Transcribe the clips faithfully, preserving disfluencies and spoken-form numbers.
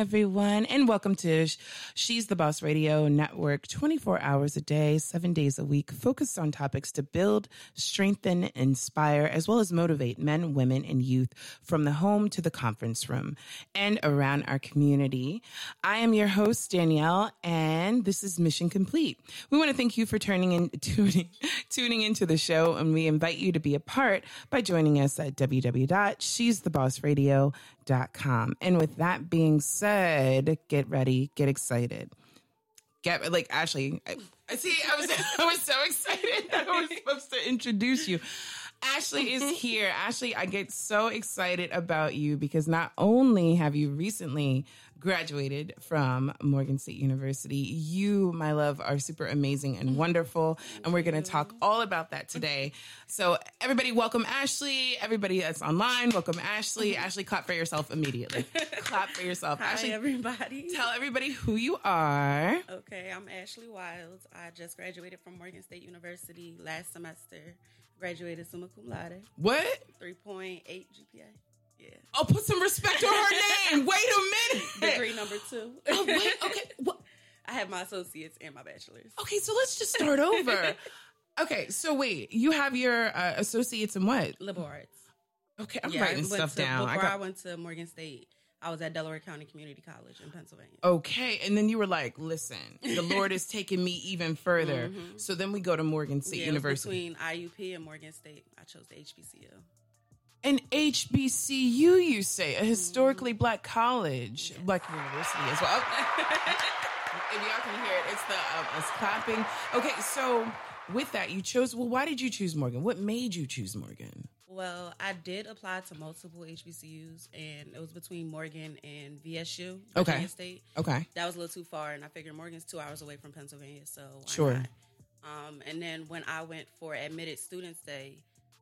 everyone, and welcome to She's the Boss Radio Network, twenty-four hours a day, seven days a week, focused on topics to build, strengthen, inspire, as well as motivate men, women, and youth from the home to the conference room and around our community. I am your host, Danielle, and this is Mission Complete. We want to thank you for turning in, tuning, tuning into the show, and we invite you to be a part by joining us at w w w dot she's the boss radio dot com. And with that being said, get ready, get excited. Get like Ashley. I, I see, I was I was so excited that I was supposed to introduce you. Ashley is here. Ashley, I get so excited about you because not only have you recently graduated from Morgan State University, you, my love, are super amazing and wonderful, and we're going to talk all about that today. So everybody, welcome Ashley. Everybody that's online, welcome Ashley. Ashley, clap for yourself immediately. Clap for yourself. Hi, Ashley, everybody. Tell everybody who you are. Okay, I'm Ashley Wild. I just graduated from Morgan State University last semester. Graduated summa cum laude. What? three point eight G P A. Yeah. Oh, put some respect on her name. Wait a minute. Degree number two. Oh, wait. Okay. Well, I have my associates and my bachelor's. Okay, so let's just start over. Okay, so wait. You have your uh, associates in what? Liberal arts. Okay, I'm yeah, writing stuff to, down. Before I, got... I went to Morgan State, I was at Delaware County Community College in Pennsylvania. Okay, and then you were like, listen, the Lord is taking me even further. Mm-hmm. So then we go to Morgan State yeah, University. It was between I U P and Morgan State, I chose the H B C U. An H B C U, you say, a historically mm-hmm. black college, yes. Black university as well. If y'all can hear it, it's the uh, it's clapping. Okay, so with that, you chose, well, why did you choose Morgan? What made you choose Morgan? Well, I did apply to multiple H B C Us, and it was between Morgan and V S U, Virginia okay. State. Okay. That was a little too far, and I figured Morgan's two hours away from Pennsylvania, so why sure. not? Um, and then when I went for Admitted Students Day,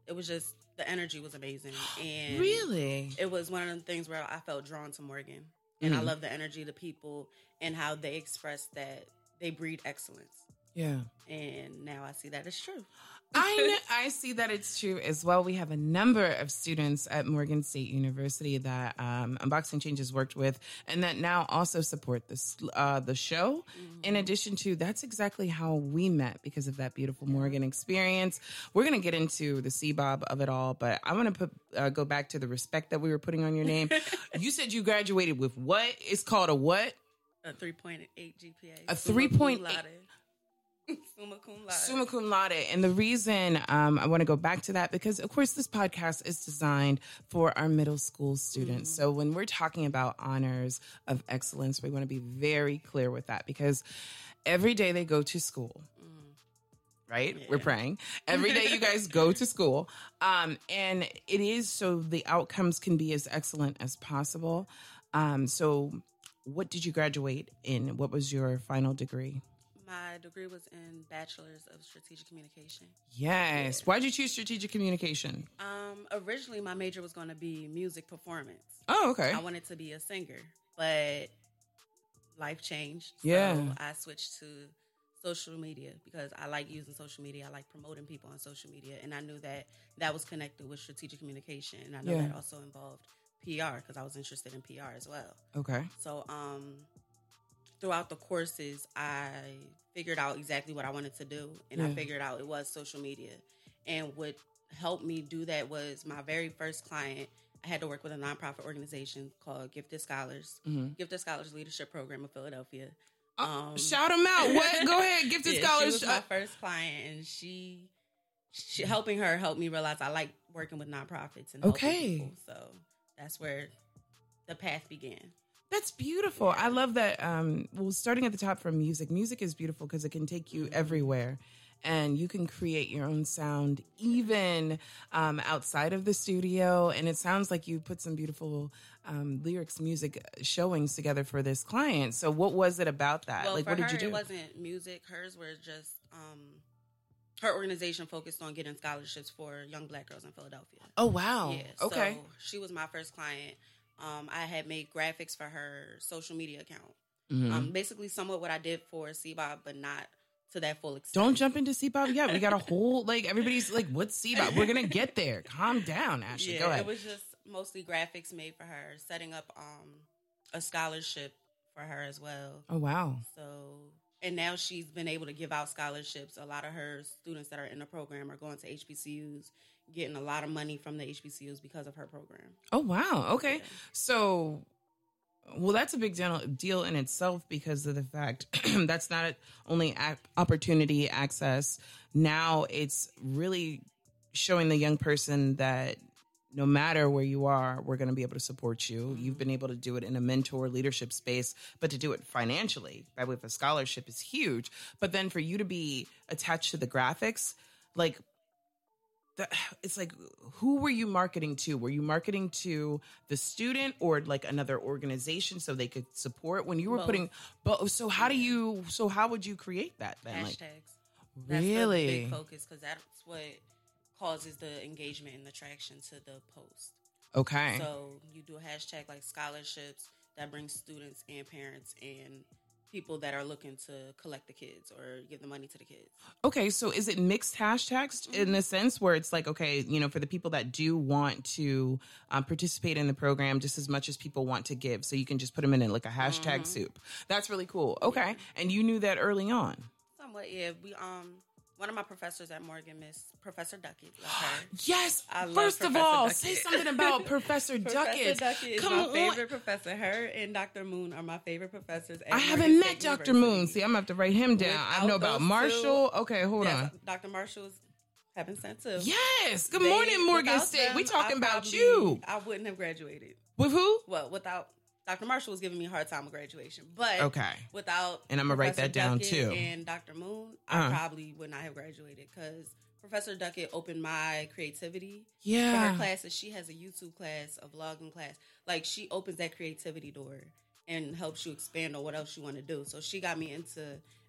it was just, the energy was amazing. And really? It was one of the things where I felt drawn to Morgan, and mm. I love the energy of the people and how they express that they breed excellence. Yeah. And now I see that it's true. I know, I see that it's true as well. We have a number of students at Morgan State University that um, Unboxing Changes worked with and that now also support this, uh, the show. Mm-hmm. In addition to, that's exactly how we met because of that beautiful Morgan experience. We're going to get into the C B O B of it all, but I want to put uh, go back to the respect that we were putting on your name. You said you graduated with what? It's called a what? A three point eight G P A. A three point eight. Summa cum laude. Summa cum laude. And the reason um, I want to go back to that, because, of course, this podcast is designed for our middle school students. Mm-hmm. So when we're talking about honors of excellence, we want to be very clear with that, because every day they go to school. Right? Yeah. We're praying. Every day you guys go to school. Um, and it is so the outcomes can be as excellent as possible. Um, so what did you graduate in? What was your final degree? My degree was in Bachelor's of Strategic Communication. Yes. Yeah. Why did you choose Strategic Communication? Um, originally, my major was going to be music performance. Oh, okay. I wanted to be a singer, but life changed. Yeah. So I switched to social media because I like using social media. I like promoting people on social media. And I knew that that was connected with strategic communication. And I know yeah. that also involved P R because I was interested in P R as well. Okay. So, um... throughout the courses, I figured out exactly what I wanted to do, and yeah. I figured out it was social media. And what helped me do that was my very first client. I had to work with a nonprofit organization called Gifted Scholars, mm-hmm. Gifted Scholars Leadership Program of Philadelphia. Um, uh, shout them out! What? Go ahead, Gifted yeah, Scholars. She was my first client, and she, she helping her helped me realize I like working with nonprofits and helping okay. people. So that's where the path began. That's beautiful. I love that. Um, well, starting at the top from music, music is beautiful because it can take you everywhere and you can create your own sound even um, outside of the studio. And it sounds like you put some beautiful um, lyrics, music showings together for this client. So what was it about that? Well, like, for what did her, you do? It wasn't music. Hers were just um, her organization focused on getting scholarships for young black girls in Philadelphia. Oh, wow. Yeah, okay. So she was my first client. Um, I had made graphics for her social media account. Mm-hmm. Um, basically, somewhat what I did for C B O B, but not to that full extent. Don't jump into C B O B yet. We got a whole, like, everybody's like, what's C B O B? We're going to get there. Calm down, Ashley. Yeah, go ahead. It was just mostly graphics made for her, setting up um, a scholarship for her as well. Oh, wow. So, and now she's been able to give out scholarships. A lot of her students that are in the program are going to H B C Us, getting a lot of money from the H B C Us because of her program. Oh, wow. Okay. Yeah. So, well, that's a big deal in itself because of the fact that's not only opportunity, access. Now it's really showing the young person that no matter where you are, we're going to be able to support you. Mm-hmm. You've been able to do it in a mentor leadership space, but to do it financially by way of a scholarship is huge. But then for you to be attached to the graphics, like, it's like, who were you marketing to? Were you marketing to the student or like another organization so they could support when you were both. putting both? So how do you, so how would you create that then? Hashtags. Like, really? That's the big focus because that's what causes the engagement and the traction to the post. Okay. So you do a hashtag like scholarships that brings students and parents and people that are looking to collect the kids or give the money to the kids. Okay, so is it mixed hashtags mm-hmm. in the sense where it's like, okay, you know, for the people that do want to um, participate in the program just as much as people want to give, so you can just put them in like a hashtag mm-hmm. soup. That's really cool. Okay, yeah. And you knew that early on? Somewhat, yeah. We um, one of my professors at Morgan, Miss Professor Duckett. Yes, I love first Professor of all, Duckett. Say something about Professor Duckett. Professor Duckett is Come my on. favorite professor. Her and Doctor Moon are my favorite professors. At I Morgan haven't State met Doctor University. Moon. See, I'm going to have to write him down. Without I know about Marshall. Two, okay, hold on. Doctor Marshall's having sent too. Yes, good they, morning, Morgan State. Them, we talking I about probably, you. I wouldn't have graduated. With who? Well, without... Doctor Marshall was giving me a hard time with graduation, but okay. without and I'm gonna Professor write that down Duckett too. And Doctor Moon, uh-huh. I probably would not have graduated because Professor Duckett opened my creativity. Yeah, for her classes, she has a YouTube class, a vlogging class. Like she opens that creativity door and helps you expand on what else you want to do. So she got me into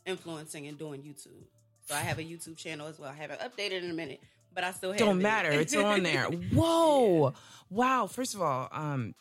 influencing and doing YouTube. So I have a YouTube channel as well. I haven't updated in a minute, but I still have don't it. matter. It's on there. Whoa, yeah. Wow. First of all, um.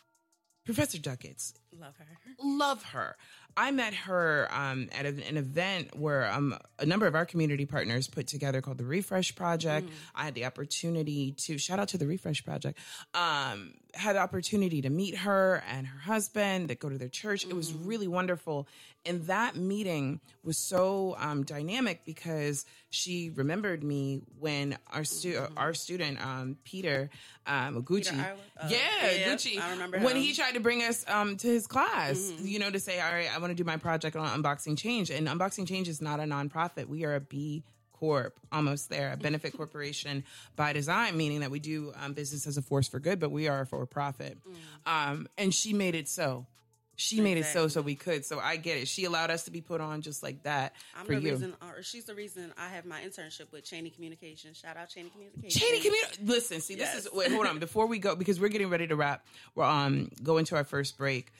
Professor Duckett's. Love her. Love her. I met her um, at a, an event where um, a number of our community partners put together called the Refresh Project. Mm. I had the opportunity to, shout out to the Refresh Project, um, had the opportunity to meet her and her husband that go to their church. Mm-hmm. It was really wonderful. And that meeting was so um, dynamic because she remembered me when our, stu- mm-hmm. our student, um, Peter, um, Gucci. Peter Irwin? Uh, yeah, yeah, Gucci. I remember him. When he tried to bring us um, to his class, mm-hmm. you know, to say, all right, I want to do my project on Unboxing Change. And Unboxing Change is not a nonprofit. We are a B Corp, almost there, a benefit corporation by design, meaning that we do um, business as a force for good, but we are a for-profit. Mm. Um, and she made it so. She exactly. made it so, so we could. So I get it. She allowed us to be put on just like that I'm for the you. Reason, or she's the reason I have my internship with Cheney Communications. Shout out Cheney Communications. Cheney Communications. Listen, see, yes. this is, wait, hold on. Before we go, because we're getting ready to wrap, we're um, going to our first break.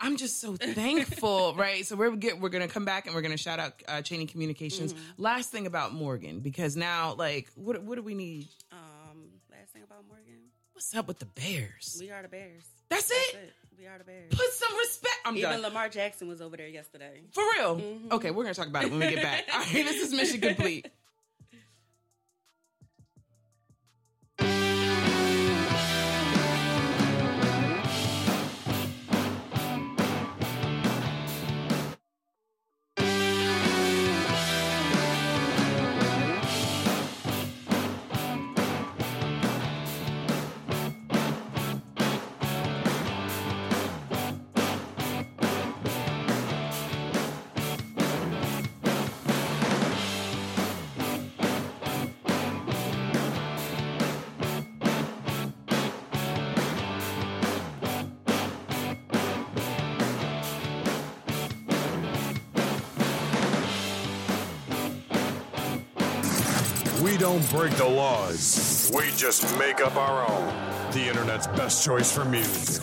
I'm just so thankful, right? So we're get, we're going to come back and we're going to shout out uh, Cheney Communications. Mm-hmm. Last thing about Morgan, because now, like, what what do we need? Um, last thing about Morgan. What's up with the Bears? We are the Bears. That's, That's it? it. We are the Bears. Put some respect. I'm Even done. Lamar Jackson was over there yesterday. For real? Mm-hmm. Okay, we're going to talk about it when we get back. All right, this is Mission Complete. Don't break the laws. We just make up our own. The internet's best choice for music.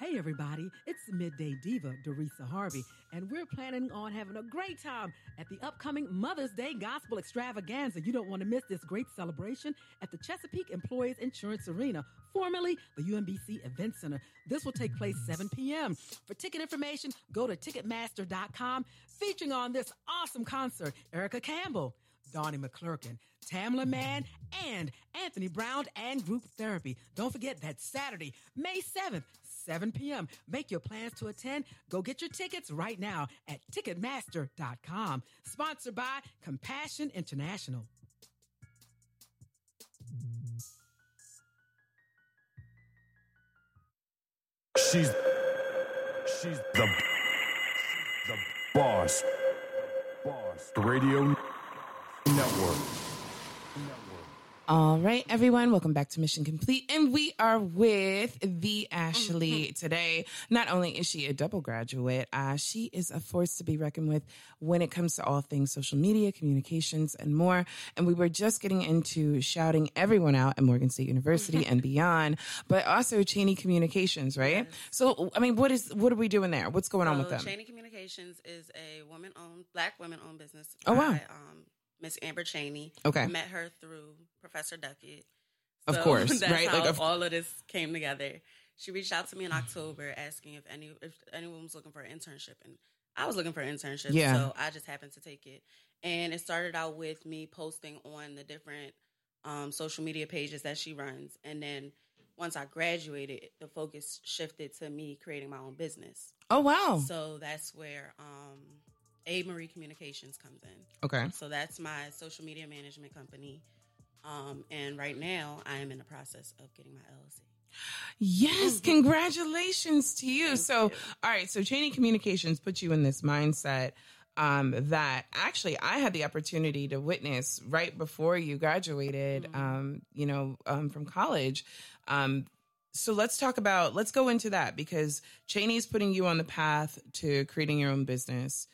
Hey, everybody, it's Midday Diva, Dorisa Harvey, and we're planning on having a great time at the upcoming Mother's Day Gospel Extravaganza. You don't want to miss this great celebration at the Chesapeake Employees Insurance Arena, formerly the U M B C Event Center. This will take place seven p.m. For ticket information, go to Ticketmaster dot com, featuring on this awesome concert, Erica Campbell, Donnie McClurkin, Tamela Mann, and Anthony Brown and Group Therapy. Don't forget that Saturday, May seventh, seven p.m. Make your plans to attend. Go get your tickets right now at Ticketmaster dot com. Sponsored by Compassion International. She's, she's the, the boss. Boss. Radio Network. All right, everyone, welcome back to Mission Complete. And we are with the Ashley today. Not only is she a double graduate, uh, she is a force to be reckoned with when it comes to all things social media, communications, and more. And we were just getting into shouting everyone out at Morgan State University and beyond, but also Cheney Communications, right? Yes. So, I mean, what is what are we doing there? What's going so, on with them? Cheney Communications is a woman-owned, black women-owned business. Oh, by, wow. Um, Miss Amber Cheney. Okay. Met her through Professor Duckett. So of course, that's right? How like, of... all of this came together. She reached out to me in October asking if any if anyone was looking for an internship, and I was looking for an internship, yeah. So I just happened to take it. And it started out with me posting on the different um, social media pages that she runs, and then once I graduated, the focus shifted to me creating my own business. Oh wow! So that's where. Um, A. Marie Communications comes in. Okay. So that's my social media management company. Um, and right now, I am in the process of getting my L L C. Yes, congratulations to you. Thank so, you. All right, so Cheney Communications put you in this mindset um, that actually I had the opportunity to witness right before you graduated, mm-hmm. um, you know, um, from college. Um So let's talk about, let's go into that because Cheney's putting you on the path to creating your own business.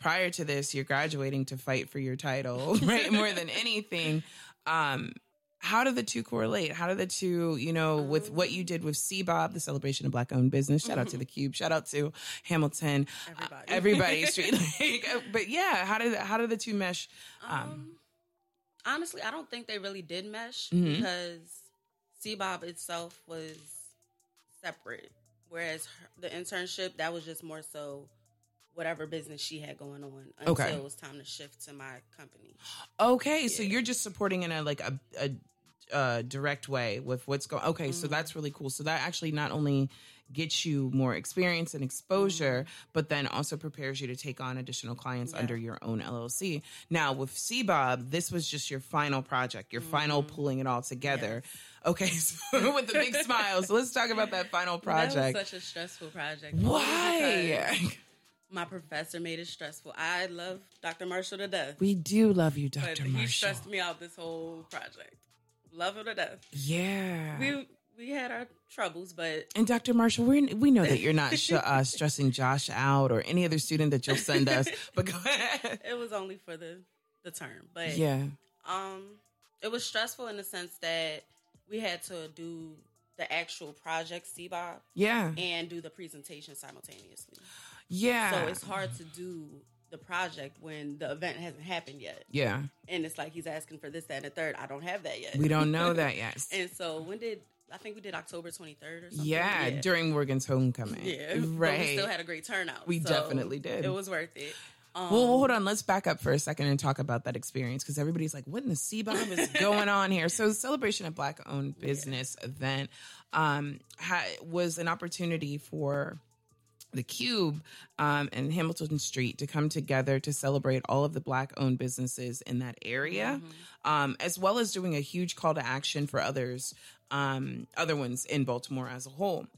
Prior to this, you're graduating to fight for your title, right? More than anything. Um, how do the two correlate? How do the two, you know, with what you did with C B O B, the Celebration of Black-Owned Business, shout out to the Cube, shout out to Hamilton, everybody, uh, everybody street. Like, but yeah, how did how do the two mesh? Um, um, honestly, I don't think they really did mesh mm-hmm. because C B O B itself was separate, whereas her, the internship, that was just more so whatever business she had going on until okay. it was time to shift to my company. Okay, yeah. So you're just supporting in a like a, a, a direct way with what's going. Okay, mm-hmm. So that's really cool. So that actually not only gets you more experience and exposure, mm-hmm. but then also prepares you to take on additional clients yeah. under your own L L C. Now with C B O B, this was just your final project, your mm-hmm. final pulling it all together. Yes. Okay, so with the big smile. So let's talk about that final project. That was such a stressful project. Why? My professor made it stressful. I love Doctor Marshall to death. We do love you, Doctor But Marshall. He stressed me out this whole project. Love him to death. Yeah. We we had our troubles, but... And Doctor Marshall, we we know that you're not sh- uh, stressing Josh out or any other student that you'll send us, but go ahead. It was only for the, the term, but... Yeah. Um, it was stressful in the sense that we had to do the actual project, C B O B, yeah, and do the presentation simultaneously. Yeah. So it's hard to do the project when the event hasn't happened yet. Yeah. And it's like he's asking for this, that, and the third. I don't have that yet. We don't know that yet. And so when did, I think we did October twenty-third or something. Yeah, yeah. During Morgan's homecoming. Yeah. Right. But we still had a great turnout. We so definitely did. It was worth it. Um, well, hold on. Let's back up for a second and talk about that experience because everybody's like, what in the C B O B is going on here? So the Celebration of Black-Owned Business yeah. event um, ha- was an opportunity for the Cube um, and Hamilton Street to come together to celebrate all of the Black-owned businesses in that area, mm-hmm. um, as well as doing a huge call to action for others, um, other ones in Baltimore as a whole.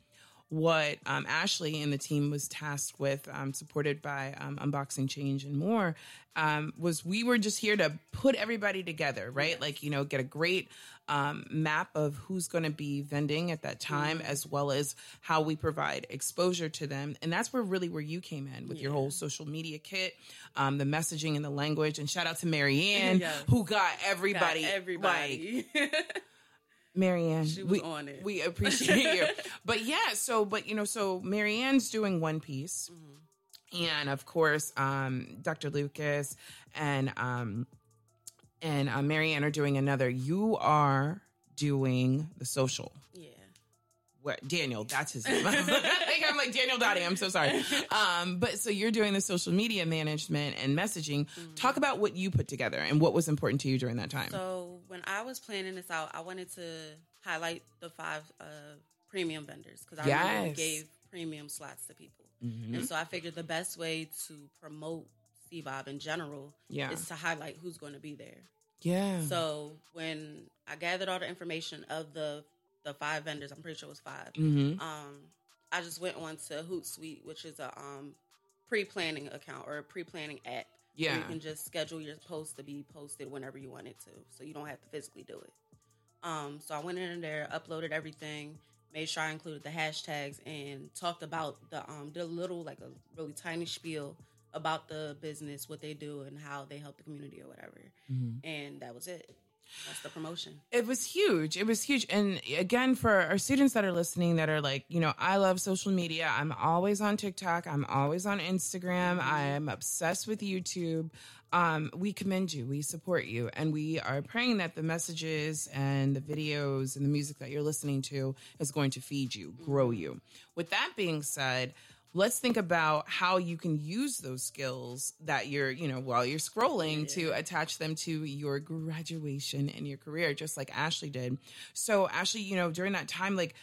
What um, Ashley and the team was tasked with, um, supported by um, Unboxing Change and more, um, was we were just here to put everybody together, right? Yes. Like, you know, get a great um, map of who's going to be vending at that time, mm-hmm. as well as how we provide exposure to them. And that's where really where you came in with yeah. your whole social media kit, um, the messaging and the language. And shout out to Mary Ann, yes. who got everybody. Got everybody. Like, Marianne, she was we, on it. We appreciate you. But yeah, so, but you know, so Marianne's doing one piece. Mm-hmm. And of course, um, Doctor Lucas and, um, and uh, Marianne are doing another. You are doing the social. Yeah. What, Daniel, that's his name. I'm like, Daniel Dottie, I'm so sorry. Um, but so you're doing the social media management and messaging. Mm-hmm. Talk about what you put together and what was important to you during that time. So when I was planning this out, I wanted to highlight the five uh, premium vendors because I yes. really gave premium slots to people. Mm-hmm. And so I figured the best way to promote C B O B in general yeah. is to highlight who's going to be there. Yeah. So when I gathered all the information of the the five vendors, I'm pretty sure it was five. Mm-hmm. Um, I just went on to Hootsuite, which is a um, pre-planning account or a pre-planning app. Yeah. Where you can just schedule your post to be posted whenever you want it to, so you don't have to physically do it. Um, so I went in there, uploaded everything, made sure I included the hashtags, and talked about the um, the little, like a really tiny spiel about the business, what they do, and how they help the community or whatever. Mm-hmm. And that was it. That's the promotion. It was huge. It was huge. And again, for our students that are listening that are like, you know, I love social media. I'm always on TikTok. I'm always on Instagram. I am obsessed with YouTube. Um, we commend you. We support you. And we are praying that the messages and the videos and the music that you're listening to is going to feed you, grow you. With that being said, let's think about how you can use those skills that you're, you know, while you're scrolling yeah. to attach them to your graduation and your career, just like Ashley did. So Ashley, you know, during that time, like,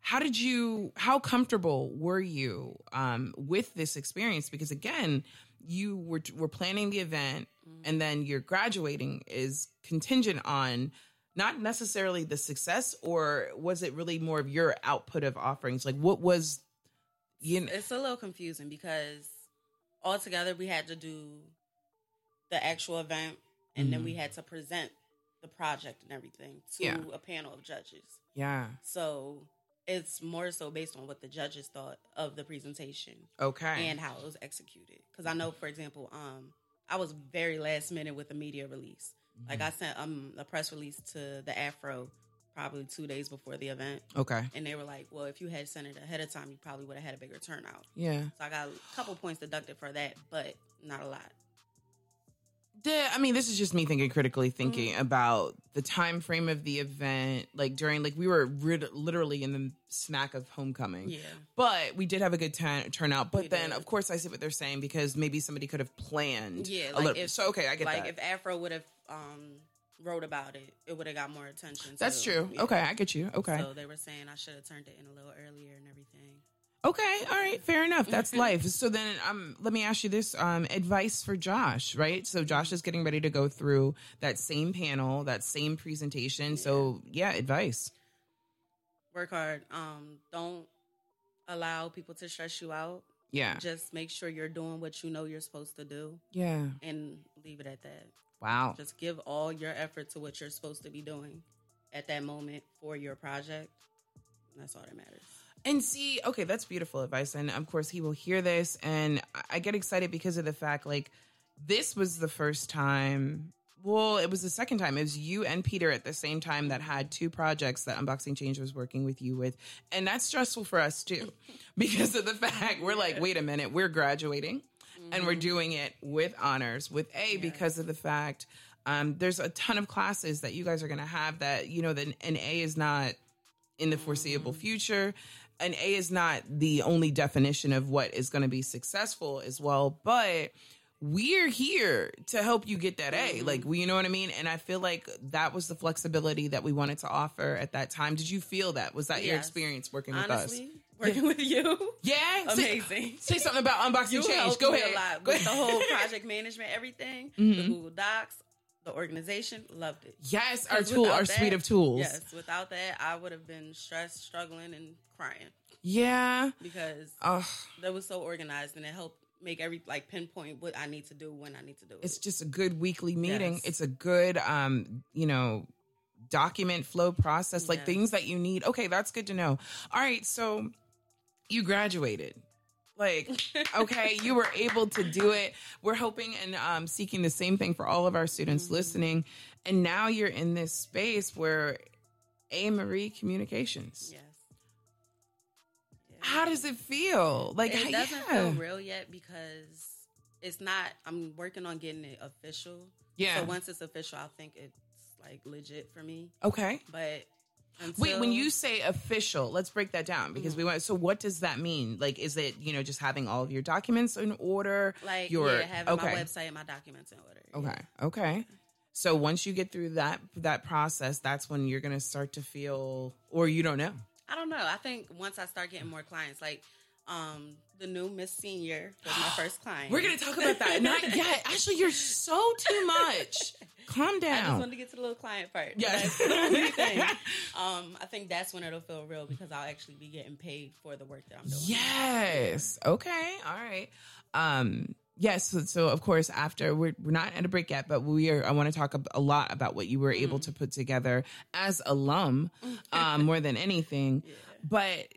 how did you, how comfortable were you um, with this experience? Because again, you were, were planning the event mm-hmm. and then your graduating is contingent on not necessarily the success, or was it really more of your output of offerings? Like, what was... You know. It's a little confusing because altogether we had to do the actual event and mm-hmm. then we had to present the project and everything to yeah. a panel of judges. Yeah. So it's more so based on what the judges thought of the presentation. Okay. And how it was executed. Because I know, for example, um, I was very last minute with the media release. Mm-hmm. Like I sent um, a press release to the Afro probably two days before the event. Okay. And they were like, well, if you had sent it ahead of time, you probably would have had a bigger turnout. Yeah. So I got a couple points deducted for that, but not a lot. The, I mean, this is just me thinking, critically thinking mm-hmm. about the time frame of the event. Like during, like we were rid- literally in the smack of homecoming. Yeah. But we did have a good t- turnout. But we then, did. Of course, I see what they're saying because maybe somebody could have planned. Yeah. Like a little, if, so, okay, I get like that. Like if Afro would have... Um, wrote about it, it would have got more attention. That's so, true. Yeah. Okay, I get you. Okay. So they were saying I should have turned it in a little earlier and everything. Okay, all right, fair enough. That's life. So then um, let me ask you this, um, advice for Josh, right? So Josh is getting ready to go through that same panel, that same presentation. Yeah. So, yeah, advice. Work hard. Um, don't allow people to stress you out. Yeah. Just make sure you're doing what you know you're supposed to do. Yeah. And leave it at that. Wow. Just give all your effort to what you're supposed to be doing at that moment for your project. That's all that matters. And see, okay, that's beautiful advice. And of course, he will hear this. And I get excited because of the fact, like, this was the first time. Well, it was the second time. It was you and Peter at the same time that had two projects that Unboxing Change was working with you with. And that's stressful for us, too, because of the fact we're yeah. like, wait a minute, we're graduating. And we're doing it with honors, with A, yeah. because of the fact um, there's a ton of classes that you guys are going to have that, you know, that an A is not in the foreseeable mm-hmm. future. An A is not the only definition of what is going to be successful as well. But we're here to help you get that A. Mm-hmm. Like, we, you know what I mean? And I feel like that was the flexibility that we wanted to offer at that time. Did you feel that? Was that yes. your experience working Honestly, with us? Working with you. Yeah. Amazing. Say, say something about Unboxing you Change. Go ahead. A lot. Go with ahead. The whole project management, everything, mm-hmm. the Google Docs, the organization, loved it. Yes, our tool, our that, suite of tools. Yes, without that, I would have been stressed, struggling, and crying. Yeah. Because Ugh. That was so organized, and it helped make every, like, pinpoint what I need to do, when I need to do it. It's just a good weekly meeting. Yes. It's a good, um, you know, document flow process, like yes. things that you need. Okay, that's good to know. All right, so... You graduated. Like, okay, you were able to do it. We're hoping and um, seeking the same thing for all of our students mm-hmm. listening. And now you're in this space where A. Marie Communications. Yes. Yeah. How does it feel? Like It doesn't yeah. feel real yet because it's not, I'm working on getting it official. Yeah. So once it's official, I think it's like legit for me. Okay. But until... Wait, when you say official, let's break that down because mm-hmm. we want, so what does that mean? Like, is it, you know, just having all of your documents in order? Like, your, yeah, having okay. my website and my documents in order. Okay. Yeah. Okay. So once you get through that that process, that's when you're going to start to feel, or you don't know. I don't know. I think once I start getting more clients, like um, the new Miss Senior was my first client. We're going to talk about that. Not yet. Ashley, you're so too much. Calm down. I just wanted to get to the little client part. Yes. um, I think that's when it'll feel real because I'll actually be getting paid for the work that I'm doing. Yes. Okay. All right. Um Yes. So, so, of course, after we're, we're not at a break yet, but we are, I want to talk a lot about what you were able mm. to put together as alum um, more than anything. Yeah. But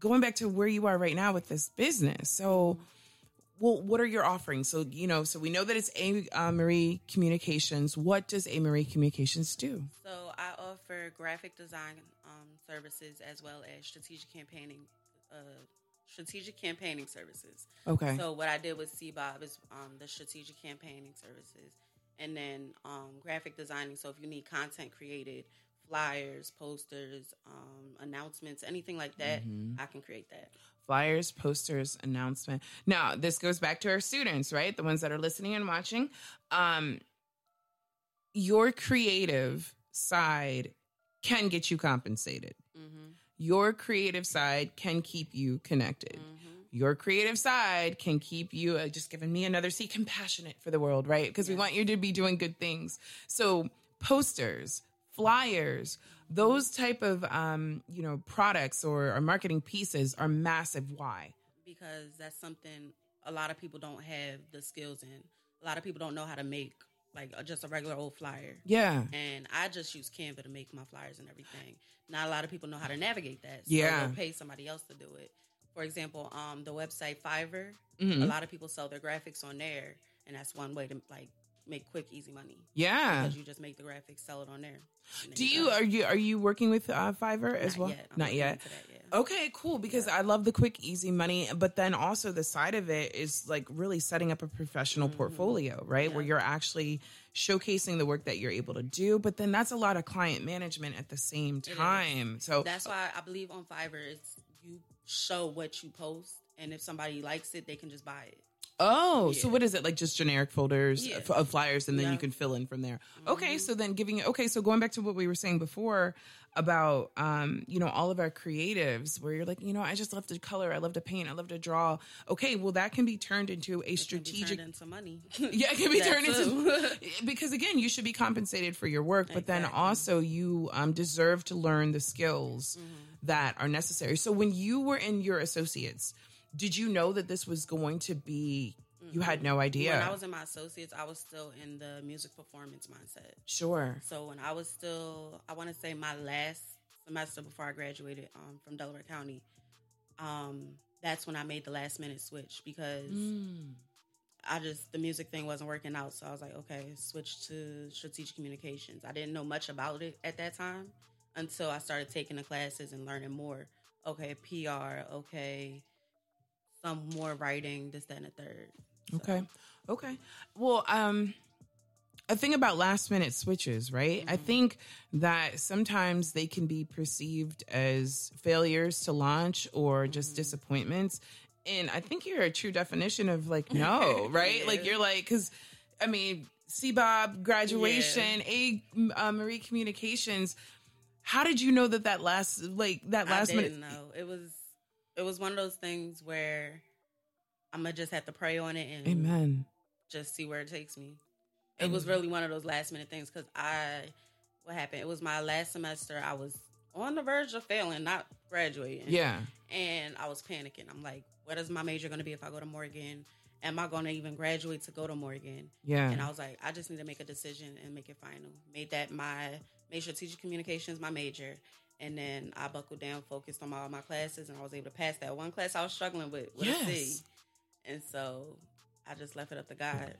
going back to where you are right now with this business. So, well, what are your offerings? So, you know, so we know that it's A. Uh, Marie Communications. What does A. Marie Communications do? So I offer graphic design um, services as well as strategic campaigning uh strategic campaigning services. Okay. So what I did with C B O B is um, the strategic campaigning services and then um, graphic designing. So if you need content created, flyers, posters, um, announcements, anything like that, mm-hmm. I can create that. Flyers, posters, announcement. Now, this goes back to our students, right? The ones that are listening and watching. Um, your creative side can get you compensated. Mm-hmm. Your creative side can keep you connected. Mm-hmm. Your creative side can keep you, uh, just giving me another C, compassionate for the world, right? Because yes. we want you to be doing good things. So posters, flyers, those type of, um, you know, products or, or marketing pieces are massive. Why? Because that's something a lot of people don't have the skills in. A lot of people don't know how to make. Like just a regular old flyer. Yeah. And I just use Canva to make my flyers and everything. Not a lot of people know how to navigate that. So yeah. they'll pay somebody else to do it. For example, um, the website Fiverr, mm-hmm. a lot of people sell their graphics on there. And that's one way to like make quick, easy money. Yeah. Because you just make the graphics, sell it on there. Do you, you are you, are you working with uh, Fiverr as Not well? Yet. Not yet. That, yeah. Okay, cool. Because yeah. I love the quick, easy money. But then also the side of it is like really setting up a professional mm-hmm. portfolio, right? Yeah. Where you're actually showcasing the work that you're able to do. But then that's a lot of client management at the same time. So that's why I believe on Fiverr, it's you show what you post. And if somebody likes it, they can just buy it. Oh, yeah. So what is it? Like just generic folders yeah. of, of flyers and then yeah. you can fill in from there. Mm-hmm. Okay, so then giving okay, so going back to what we were saying before about, um, you know, all of our creatives where you're like, you know, I just love to color. I love to paint. I love to draw. Okay, well, that can be turned into a it strategic. It can be turned into money. yeah, it can be that turned too. into. Because again, you should be compensated for your work, but exactly. then also you um, deserve to learn the skills mm-hmm. that are necessary. So when you were in your associates, did you know that this was going to be, mm-hmm. you had no idea? When I was in my associates, I was still in the music performance mindset. Sure. So when I was still, I want to say my last semester before I graduated um, from Delaware County, um, that's when I made the last minute switch because mm. I just, the music thing wasn't working out. So I was like, okay, switch to strategic communications. I didn't know much about it at that time until I started taking the classes and learning more. Okay, P R, okay. Some more writing, this, that, and a third. So. Okay. Okay. Well, um, a thing about last minute switches, right? Mm-hmm. I think that sometimes they can be perceived as failures to launch or just mm-hmm. disappointments. And I think you're a true definition of like, no, right? Yeah. Like you're like, because I mean, C B O B, graduation, yeah. A. Uh, Marie Communications. How did you know that that last, like that last I didn't minute? know. It was. It was one of those things where I'm going to just have to pray on it and Amen. just see where it takes me. It Amen. was really one of those last minute things because I, what happened? It was my last semester. I was on the verge of failing, not graduating. Yeah. And I was panicking. I'm like, what is my major going to be if I go to Morgan? Am I going to even graduate to go to Morgan? Yeah. And I was like, I just need to make a decision and make it final. Made that my, made strategic communications my major. And then I buckled down, focused on all my classes, and I was able to pass that one class I was struggling with, with yes. a C. And so I just left it up to God.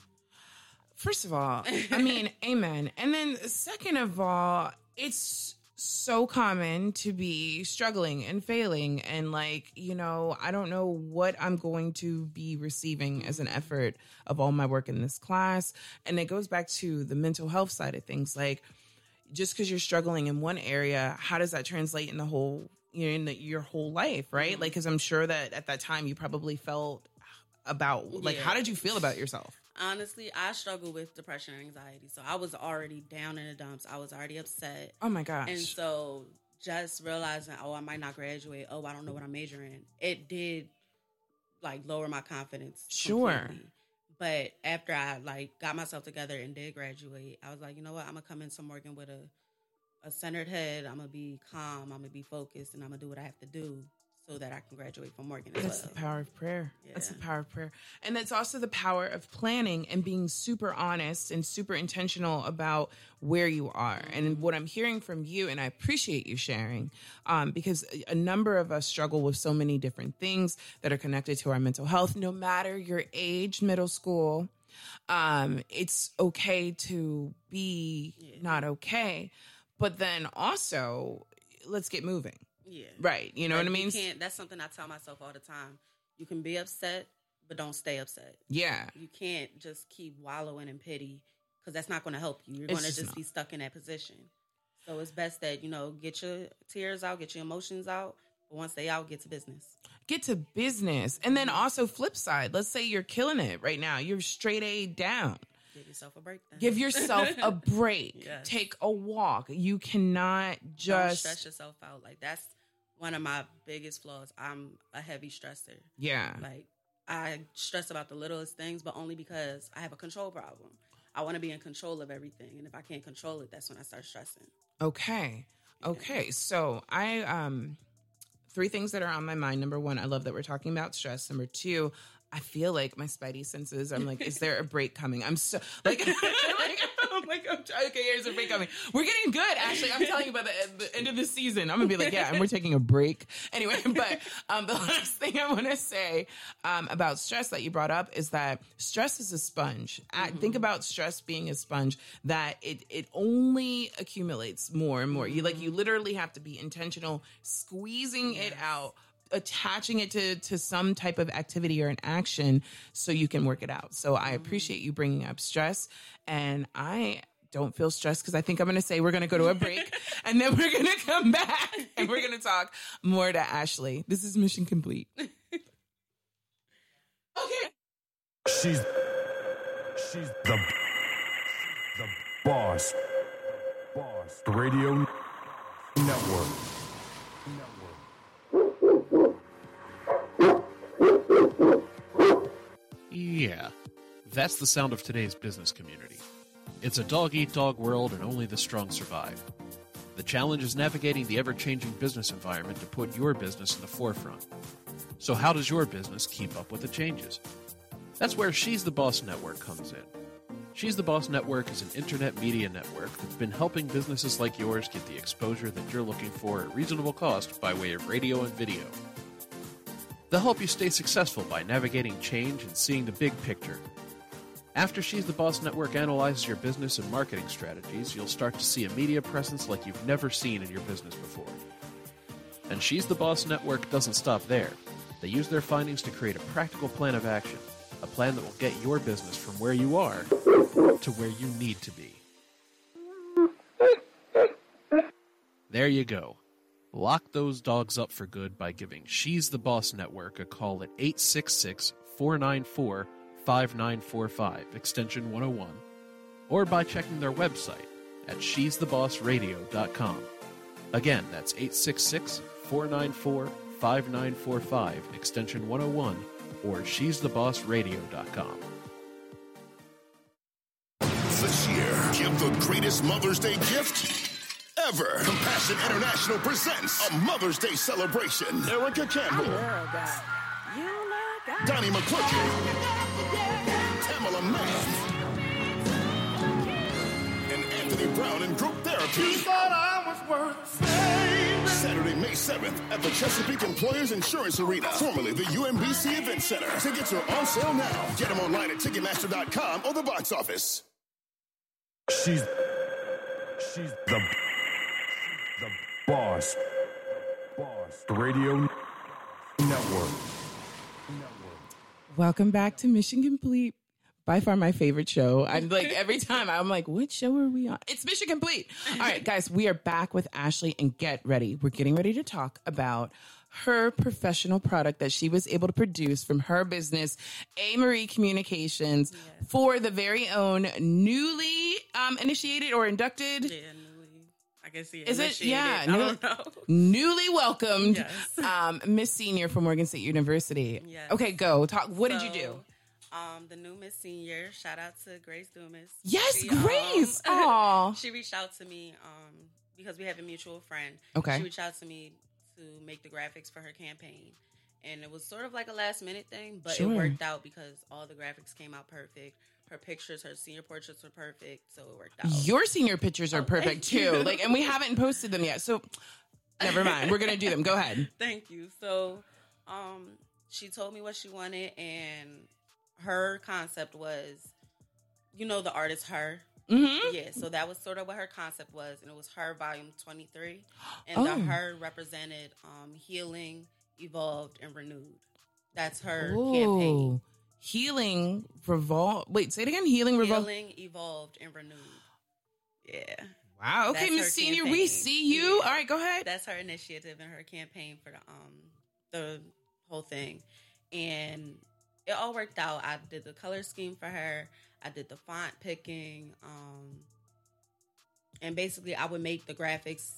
First of all, I mean, amen. And then second of all, it's so common to be struggling and failing and like, you know, I don't know what I'm going to be receiving as an effort of all my work in this class. And it goes back to the mental health side of things. Like, just because you're struggling in one area, how does that translate in the whole, you know, in the, your whole life, right? Like, because I'm sure that at that time you probably felt about, like, yeah. How did you feel about yourself? Honestly, I struggle with depression and anxiety. So I was already down in the dumps. I was already upset. Oh, my gosh. And so just realizing, oh, I might not graduate. Oh, I don't know what I'm majoring in. It did, like, lower my confidence. Sure. Completely. But after I, like, got myself together and did graduate, I was like, you know what? I'm going to come into Morgan with a, a centered head. I'm going to be calm. I'm going to be focused. And I'm going to do what I have to do, so that I can graduate from Morgan as well. That's the power of prayer. Yeah. That's the power of prayer. And that's also the power of planning and being super honest and super intentional about where you are. And what I'm hearing from you, and I appreciate you sharing, um, because a number of us struggle with so many different things that are connected to our mental health, no matter your age, middle school. Um, it's okay to be yeah. not okay. But then also, let's get moving. Yeah. Right. You know like what I mean? You can't, that's something I tell myself all the time. You can be upset, but don't stay upset. Yeah. You can't just keep wallowing in pity, because that's not going to help you. You're going to just, just be stuck in that position. So it's best that, you know, get your tears out, get your emotions out. But once they out, get to business. Get to business. And then also flip side. Let's say you're killing it right now. You're straight A down. Give yourself a break then. Give yourself a break. Yes. Take a walk. You cannot just... Don't stress yourself out. Like, that's one of my biggest flaws. I'm a heavy stressor. Yeah. Like, I stress about the littlest things, but only because I have a control problem. I want to be in control of everything. And if I can't control it, that's when I start stressing. Okay. Yeah. Okay. So I, um, three things that are on my mind. Number one, I love that we're talking about stress. Number two, I feel like my spidey senses, I'm like, is there a break coming? I'm so, like, like I'm like, I'm trying, okay, here's a break coming. We're getting good, actually. I'm telling you, by the, the end of the season, I'm going to be like, yeah, and we're taking a break. Anyway, but um, the last thing I want to say um, about stress that you brought up is that stress is a sponge. I mm-hmm. think about stress being a sponge, that it it only accumulates more and more. You like, you literally have to be intentional, squeezing yes. it out, attaching it to, to some type of activity or an action so you can work it out. So I appreciate you bringing up stress, and I don't feel stressed because I think I'm going to say we're going to go to a break and then we're going to come back and we're going to talk more to Ashley. This is Mission Complete. Okay. She's, she's the, the boss. Boss. Radio Network. Yeah, that's the sound of today's business community. It's a dog-eat-dog world, and only the strong survive. The challenge is navigating the ever-changing business environment to put your business in the forefront. So how does your business keep up with the changes? That's where She's the Boss Network comes in. She's the Boss Network is an internet media network that's been helping businesses like yours get the exposure that you're looking for at reasonable cost by way of radio and video. They'll help you stay successful by navigating change and seeing the big picture. After She's the Boss Network analyzes your business and marketing strategies, you'll start to see a media presence like you've never seen in your business before. And She's the Boss Network doesn't stop there. They use their findings to create a practical plan of action, a plan that will get your business from where you are to where you need to be. There you go. Lock those dogs up for good by giving She's the Boss Network a call at eight six six, four nine four, five nine four five, extension one oh one, or by checking their website at she's the boss radio dot com. Again, that's eight six six, four nine four, five nine four five, extension one oh one, or she's the boss radio dot com. This year, give the greatest Mother's Day gift ever. Compassion International presents a Mother's Day celebration. Erica Campbell, Donnie McClurkin, Tamela Mann, and Anthony Brown in group therapy. Saturday, May seventh at the Chesapeake Employers Insurance Arena, formerly the U M B C Event Center. Tickets are on sale now. Get them online at ticketmaster dot com or the box office. She's, she's the. The Boss. Boss. Radio Network. Welcome back to Mission Complete. By far my favorite show. I'm like, every time I'm like, what show are we on? It's Mission Complete. All right, guys, we are back with Ashley, and get ready. We're getting ready to talk about her professional product that she was able to produce from her business, A. Marie Communications, yes. for the very own newly um, initiated or inducted. Yeah, newly. I can see it. Is it? Yeah. New, I don't know. Newly welcomed yes. um, Miss Senior from Morgan State University. Yes. Okay, go. Talk. What so, did you do? Um, the new Miss Senior, shout out to Grace Dumas. Yes, she, Grace. Um, Aww. She reached out to me um, because we have a mutual friend. Okay. She reached out to me to make the graphics for her campaign. And it was sort of like a last minute thing, but sure. it worked out because all the graphics came out perfect. Her pictures, her senior portraits were perfect, so it worked out. Your senior pictures are oh, perfect too. Like, and we haven't posted them yet, so never mind. We're going to do them. Go ahead. Thank you. So um, she told me what she wanted, and her concept was, you know, the artist Her. Mm-hmm. Yeah, so that was sort of what her concept was, and it was Her Volume twenty-three, and oh. the Her represented um, healing, evolved, and renewed. That's her Ooh. campaign. Healing, revolved. Wait, say it again. Healing, revolved. Healing, evolved, and renewed. Yeah. Wow. Okay, Miss Senior, campaign. we see you. Yeah. All right, go ahead. That's her initiative and her campaign for the um the whole thing, and it all worked out. I did the color scheme for her. I did the font picking, um, and basically I would make the graphics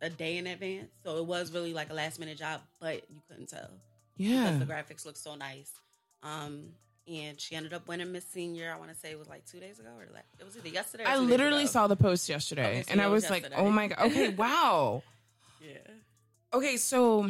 a day in advance. So it was really like a last minute job, but you couldn't tell. Yeah. Because the graphics looked so nice. Um, and she ended up winning Miss Senior. I want to say it was like two days ago or like, it was either yesterday or I literally saw the post yesterday, okay, so and I was yesterday. like, oh my God. Okay. Wow. Yeah. Okay. So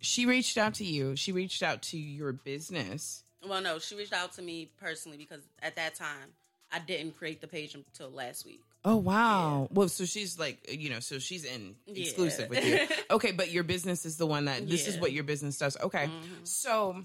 she reached out to you. She reached out to your business. Well, no, she reached out to me personally because at that time, I didn't create the page until last week. Oh, wow. Yeah. Well, so she's like, you know, so she's in exclusive yeah. with you. Okay, but your business is the one that, this yeah. is what your business does. Okay. Mm-hmm. So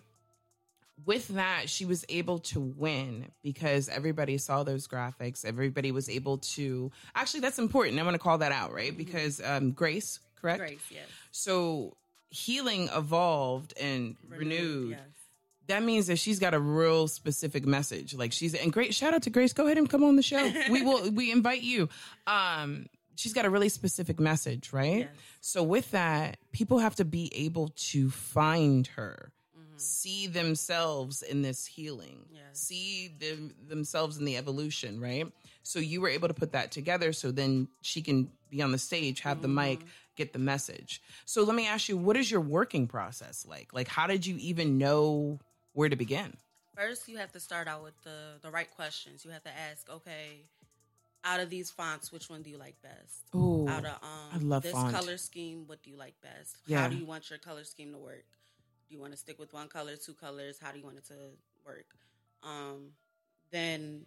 with that, she was able to win because everybody saw those graphics. Everybody was able to, actually, that's important. I want to call that out, right? Because um, Grace, correct? Grace, yes. So healing, evolved, and renewed. renewed yes. That means that she's got a real specific message. Like she's, and great, shout out to Grace. Go ahead and come on the show. We will, we invite you. Um, she's got a really specific message, right? Yes. So with that, people have to be able to find her, mm-hmm. see themselves in this healing, yes. see them, themselves in the evolution, right? So you were able to put that together so then she can be on the stage, have mm-hmm. the mic, get the message. So let me ask you, what is your working process like? Like, how did you even know where to begin? First, you have to start out with the, the right questions. You have to ask, okay, out of these fonts, which one do you like best? Ooh, out of um, I love this font. color scheme, what do you like best? Yeah. How do you want your color scheme to work? Do you want to stick with one color, two colors? How do you want it to work? Um, then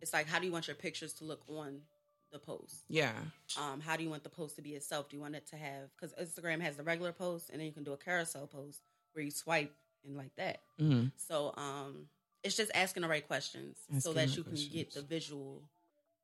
it's like, how do you want your pictures to look on the post? Yeah. Um, how do you want the post to be itself? Do you want it to have, because Instagram has the regular post, and then you can do a carousel post where you swipe and like that. Mm-hmm. So um, it's just asking the right questions asking so that you can questions. get the visual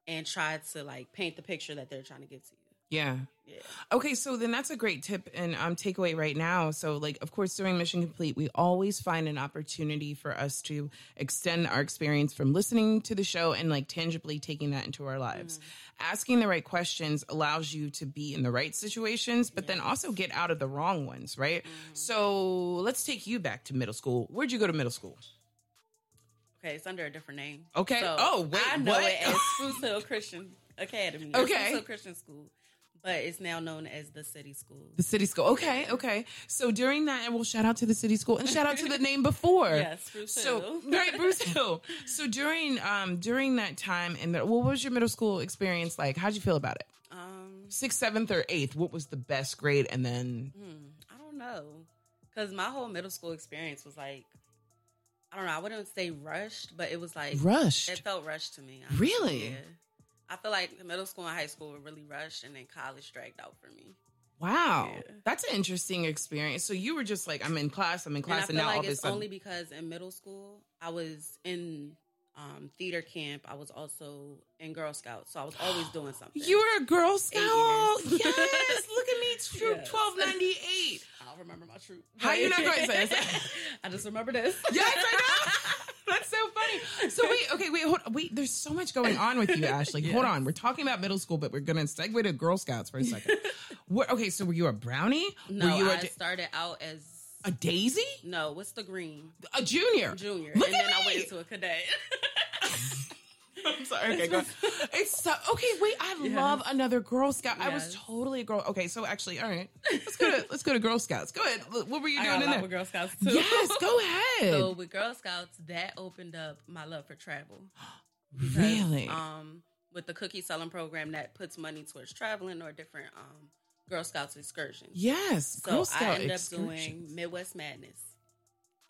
and try to like paint the picture that they're trying to give to you. Yeah. yeah. Okay, so then that's a great tip and um, takeaway right now. So, like, of course, during Mission Complete, we always find an opportunity for us to extend our experience from listening to the show and, like, tangibly taking that into our lives. Mm-hmm. Asking the right questions allows you to be in the right situations, but yes. then also get out of the wrong ones, right? Mm-hmm. So let's take you back to middle school. Where'd you go to middle school? Okay, it's under a different name. Okay. So oh, wait, I know what? it as Bruce Hill Christian Academy. Okay. Bruce Hill Christian School. But it's now known as The City School. The City School. Okay, okay. So during that, and we'll shout out to The City School and shout out to the name before. Yes, Bruce so, Hill. Right, Bruce Hill. So during um, during that time, and well, what was your middle school experience like? How'd you feel about it? Um, Sixth, seventh, or eighth? What was the best grade? And then? Hmm, I don't know. Because my whole middle school experience was like, I don't know, I wouldn't say rushed, but it was like. Rushed? It felt rushed to me. Honestly. Really? Yeah. I feel like middle school and high school were really rushed, and then college dragged out for me. Wow. Yeah. That's an interesting experience. So you were just like, I'm in class, I'm in class, and, I feel and now like all this. It's only because in middle school, I was in um, theater camp. I was also in Girl Scouts. So I was always doing something. You were a Girl Scout. Yes. Look at me. Troop yes. twelve ninety-eight. I'll remember my troop. How are you not going to say this? I just remember this. Yes, I know. That's so funny. So wait, okay, wait, hold on. Wait, there's so much going on with you, Ashley. Yes. Hold on. We're talking about middle school, but we're going to segue to Girl Scouts for a second. What, okay, so were you a brownie? No, were you I a da- started out as... A daisy? No, what's the green? A junior. Junior. Look and at then me. I went into a cadet. I'm sorry. Okay, go on. It's so, okay, wait, I yes. love another Girl Scout. Yes. I was totally a girl. Okay, so actually, all right. Let's go to let's go to Girl Scouts. Go ahead. What were you doing I got a lot in there? With Girl Scouts too. Yes, go ahead. So with Girl Scouts, that opened up my love for travel. Because, really? Um, with the cookie selling program that puts money towards traveling or different um Girl Scouts excursions. Yes. So Girl Scout I ended up doing Midwest Madness.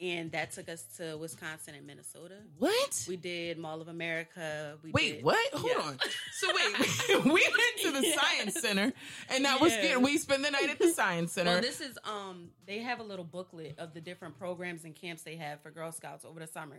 And that took us to Wisconsin and Minnesota. What? We did Mall of America. We wait, did, what? Hold yeah. on. So wait, we went to the yes. Science Center, and that yes. was we spent the night at the Science Center. Well, this is um, they have a little booklet of the different programs and camps they have for Girl Scouts over the summer.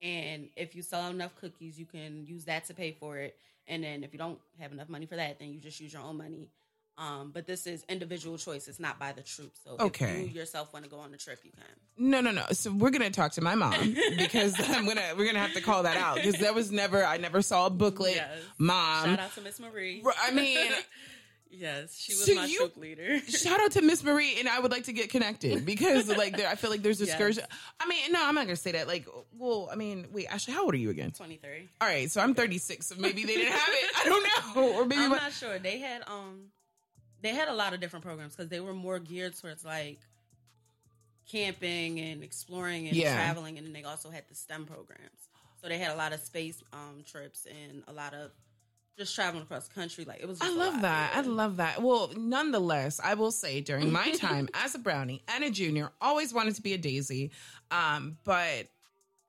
And if you sell enough cookies, you can use that to pay for it. And then if you don't have enough money for that, then you just use your own money. Um, but this is individual choice. It's not by the troop. So okay. if you yourself want to go on the trip, you can. No, no, no. So we're going to talk to my mom because I'm gonna we're going to have to call that out because that was never, I never saw a booklet. Yes. Mom. Shout out to Miss Marie. I mean... Yes, she was so my you, troop leader. Shout out to Miss Marie, and I would like to get connected because, like, there, I feel like there's excursion. Yes. I mean, no, I'm not gonna say that. Like, well, I mean, wait, Ashley, how old are you again? twenty-three. All right, so I'm thirty-six. So maybe they didn't have it. I don't know, or maybe I'm not sure. They had um, they had a lot of different programs because they were more geared towards like camping and exploring and yeah. traveling, and then they also had the STEM programs. So they had a lot of space um trips and a lot of. Just traveling across the country, like it was. Just I love that. Really. I love that. Well, nonetheless, I will say during my time as a brownie and a junior, always wanted to be a daisy, um, but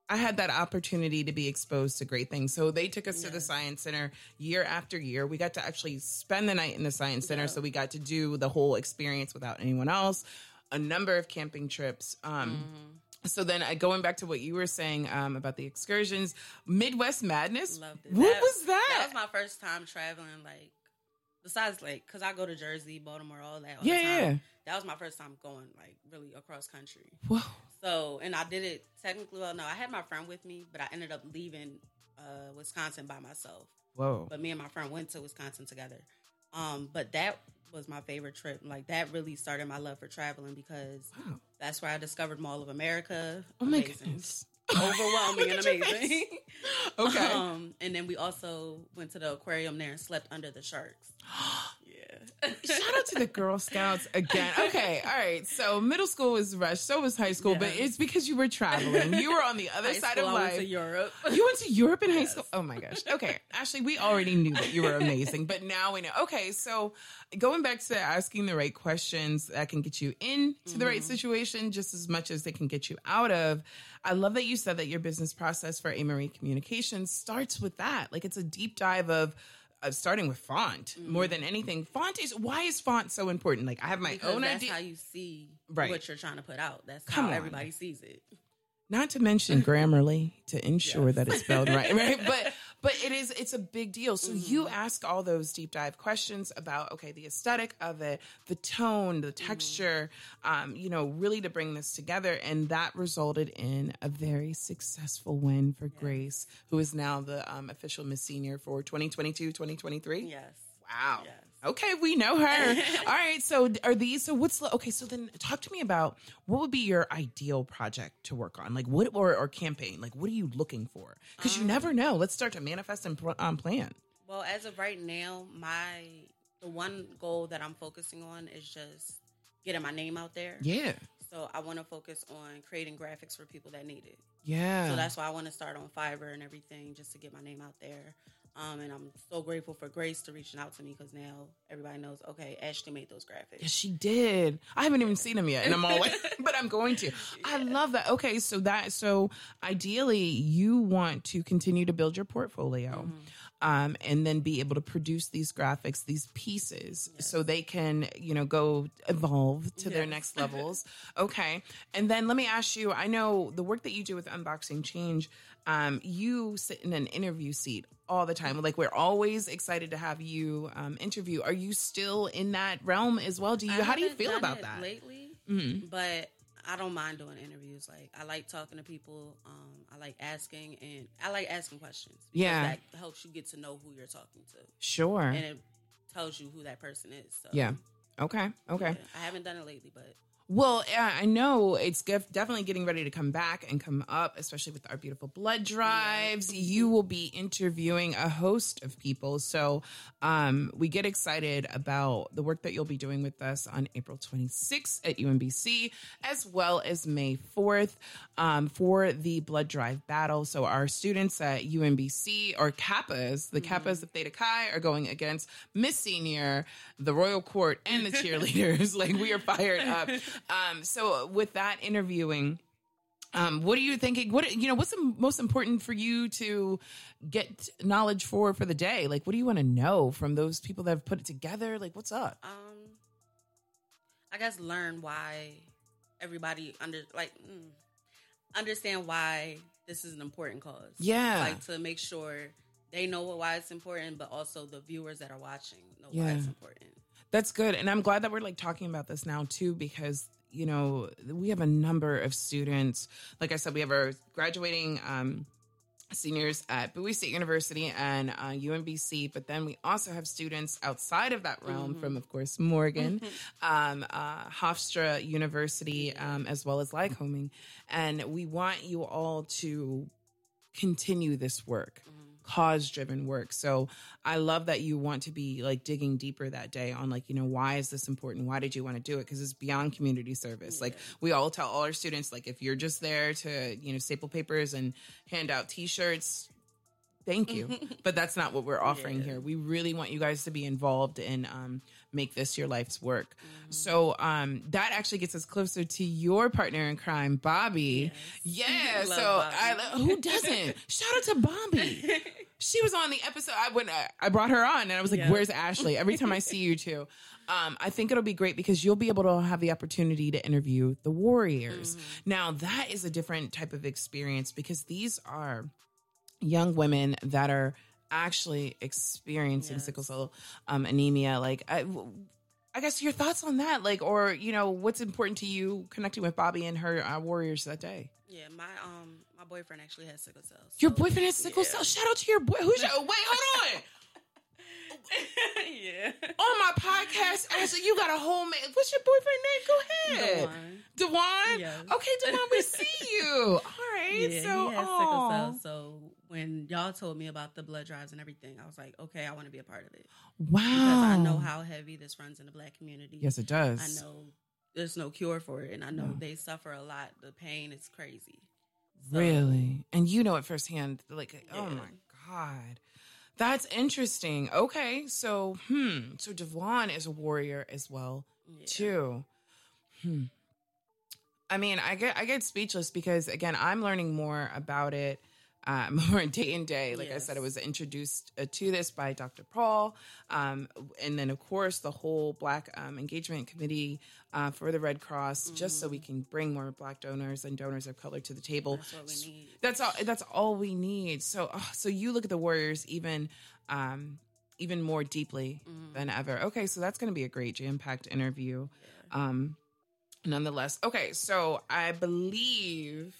I had that opportunity to be exposed to great things. So they took us yes. to the Science Center year after year. We got to actually spend the night in the Science Center, yep. so we got to do the whole experience without anyone else. A number of camping trips. Um, mm-hmm. So then I, going back to what you were saying um, about the excursions, Midwest Madness. Loved it. What that, was that? That was my first time traveling, like, besides, like, because I go to Jersey, Baltimore, all that. All yeah, the time. yeah. That was my first time going, like, really across country. Whoa. So, and I did it technically, well, no, I had my friend with me, but I ended up leaving uh, Wisconsin by myself. Whoa. But me and my friend went to Wisconsin together. Um, but that was my favorite trip. Like, that really started my love for traveling because wow. that's where I discovered Mall of America. Oh, amazing. My goodness. Overwhelming and amazing. Okay. Um, and then we also went to the aquarium there and slept under the sharks. Yeah. Shout out to the Girl Scouts again. Okay. All right. So middle school was rushed. So was high school, yes. but it's because you were traveling. You were on the other high side school, of life. I went to Europe. You went to Europe in yes. high school? Oh my gosh. Okay. Ashley, we already knew that you were amazing, but now we know. Okay. So going back to asking the right questions that can get you into mm-hmm. the right situation just as much as they can get you out of. I love that you said that your business process for A. Marie Communications starts with that. Like, it's a deep dive of, of starting with font mm-hmm. more than anything. Font is, why is font so important? Like, I have my because own that's idea. That's how you see right. what you're trying to put out. That's Come how on. Everybody sees it. Not to mention Grammarly to ensure yes. that it's spelled right, right? But but it is, it's a big deal. So mm-hmm. you ask all those deep dive questions about, okay, the aesthetic of it, the tone, the texture, mm-hmm. um, you know, really to bring this together. And that resulted in a very successful win for yes. Grace, who is now the um, official Miss Senior for twenty twenty-two, twenty twenty-three. Yes. Wow. Yes. Okay, we know her. All right, so are these, so what's, okay, so then talk to me about what would be your ideal project to work on? Like what, or, or campaign, like what are you looking for? Because um, you never know. Let's start to manifest and um, plan. Well, as of right now, my, the one goal that I'm focusing on is just getting my name out there. Yeah. So I want to focus on creating graphics for people that need it. Yeah. So that's why I want to start on Fiverr and everything just to get my name out there. Um, and I'm so grateful for Grace to reaching out to me because now everybody knows, okay, Ashley made those graphics. Yeah, she did. I haven't even seen them yet. And I'm all like, but I'm going to. Yeah. I love that. Okay, so that, so ideally you want to continue to build your portfolio. Mm-hmm. um, and then be able to produce these graphics, these pieces, yes. so they can, you know, go evolve to yes. their next levels. Okay. And then let me ask you, I know the work that you do with Unboxing Change, um, you sit in an interview seat all the time. Like, we're always excited to have you um, interview. Are you still in that realm as well? Do you, I how do you feel about that lately? Mm-hmm. But I don't mind doing interviews. Like, I like talking to people. Um, I like asking, and I like asking questions. Yeah. That helps you get to know who you're talking to. Sure. And it tells you who that person is. So. Yeah. Okay. Okay. Yeah. I haven't done it lately, but. Well, I know it's definitely getting ready to come back and come up, especially with our beautiful blood drives. Yeah. You will be interviewing a host of people. So um, we get excited about the work that you'll be doing with us on April twenty-sixth at U M B C, as well as May fourth um, for the blood drive battle. So our students at U M B C, or Kappas, the mm-hmm. Kappas of Theta Chi, are going against Miss Senior, the Royal Court, and the cheerleaders. Like, we are fired up. Um, so with that interviewing, um, what are you thinking? What, you know, what's the most important for you to get knowledge for, for the day? Like, what do you want to know from those people that have put it together? Like, what's up? Um, I guess learn why everybody under, like, mm, understand why this is an important cause. Yeah. Like, to make sure they know why it's important, but also the viewers that are watching know yeah. why it's important. That's good. And I'm glad that we're, like, talking about this now, too, because, you know, we have a number of students. Like I said, we have our graduating um, seniors at Bowie State University and uh, U M B C. But then we also have students outside of that realm mm-hmm. from, of course, Morgan, um, uh, Hofstra University, um, as well as Lycoming. And we want you all to continue this work. Mm-hmm. Cause-driven work. So I love that you want to be, like, digging deeper that day on, like, you know, why is this important? Why did you want to do it? Because it's beyond community service. Yeah. Like, we all tell all our students, like, if you're just there to, you know, staple papers and hand out T-shirts, thank you. But that's not what we're offering yeah. here. We really want you guys to be involved and um, make this your life's work. Mm-hmm. So um, that actually gets us closer to your partner in crime, Bobby. Yes. Yeah. I so Bobby. I lo- who doesn't? Shout out to Bobby. She was on the episode. I went, I brought her on and I was like, yeah. where's Ashley? Every time I see you two. Um, I think it'll be great because you'll be able to have the opportunity to interview the Warriors. Mm-hmm. Now, that is a different type of experience because these are young women that are actually experiencing yes. sickle cell um, anemia. Like, I, I guess your thoughts on that, like, or, you know, what's important to you connecting with Bobby and her uh, Warriors that day? Yeah, my um my boyfriend actually has sickle cells. So. Your boyfriend has sickle yeah. cells? Shout out to your boy. Who's your, wait, hold on. yeah. On my podcast, Ashley, you got a whole man. What's your boyfriend's name? Go ahead. Dewan. Dewan? Yes. Okay, Dewan, we see you. All right. Yeah, so, he has sickle cells, so when y'all told me about the blood drives and everything, I was like, okay, I want to be a part of it. Wow. Because I know how heavy this runs in the Black community. Yes, it does. I know there's no cure for it, and I know no. they suffer a lot. The pain is crazy. So, really? And you know it firsthand. Like, yeah. oh, my God. That's interesting. Okay. So, hmm. So, Dewan is a warrior as well, yeah. too. Hmm. I mean, I get I get speechless because, again, I'm learning more about it. Uh, more day in day. Like yes. I said, I was introduced uh, to this by Doctor Paul. Um, and then, of course, the whole Black um, Engagement Committee uh, for the Red Cross, mm-hmm. just so we can bring more Black donors and donors of color to the table. That's what we need. That's all, that's all we need. So, oh, so you look at the Warriors even um, even more deeply mm-hmm. than ever. Okay, so that's going to be a great jam-packed interview. Yeah. Um, nonetheless. Okay, so I believe...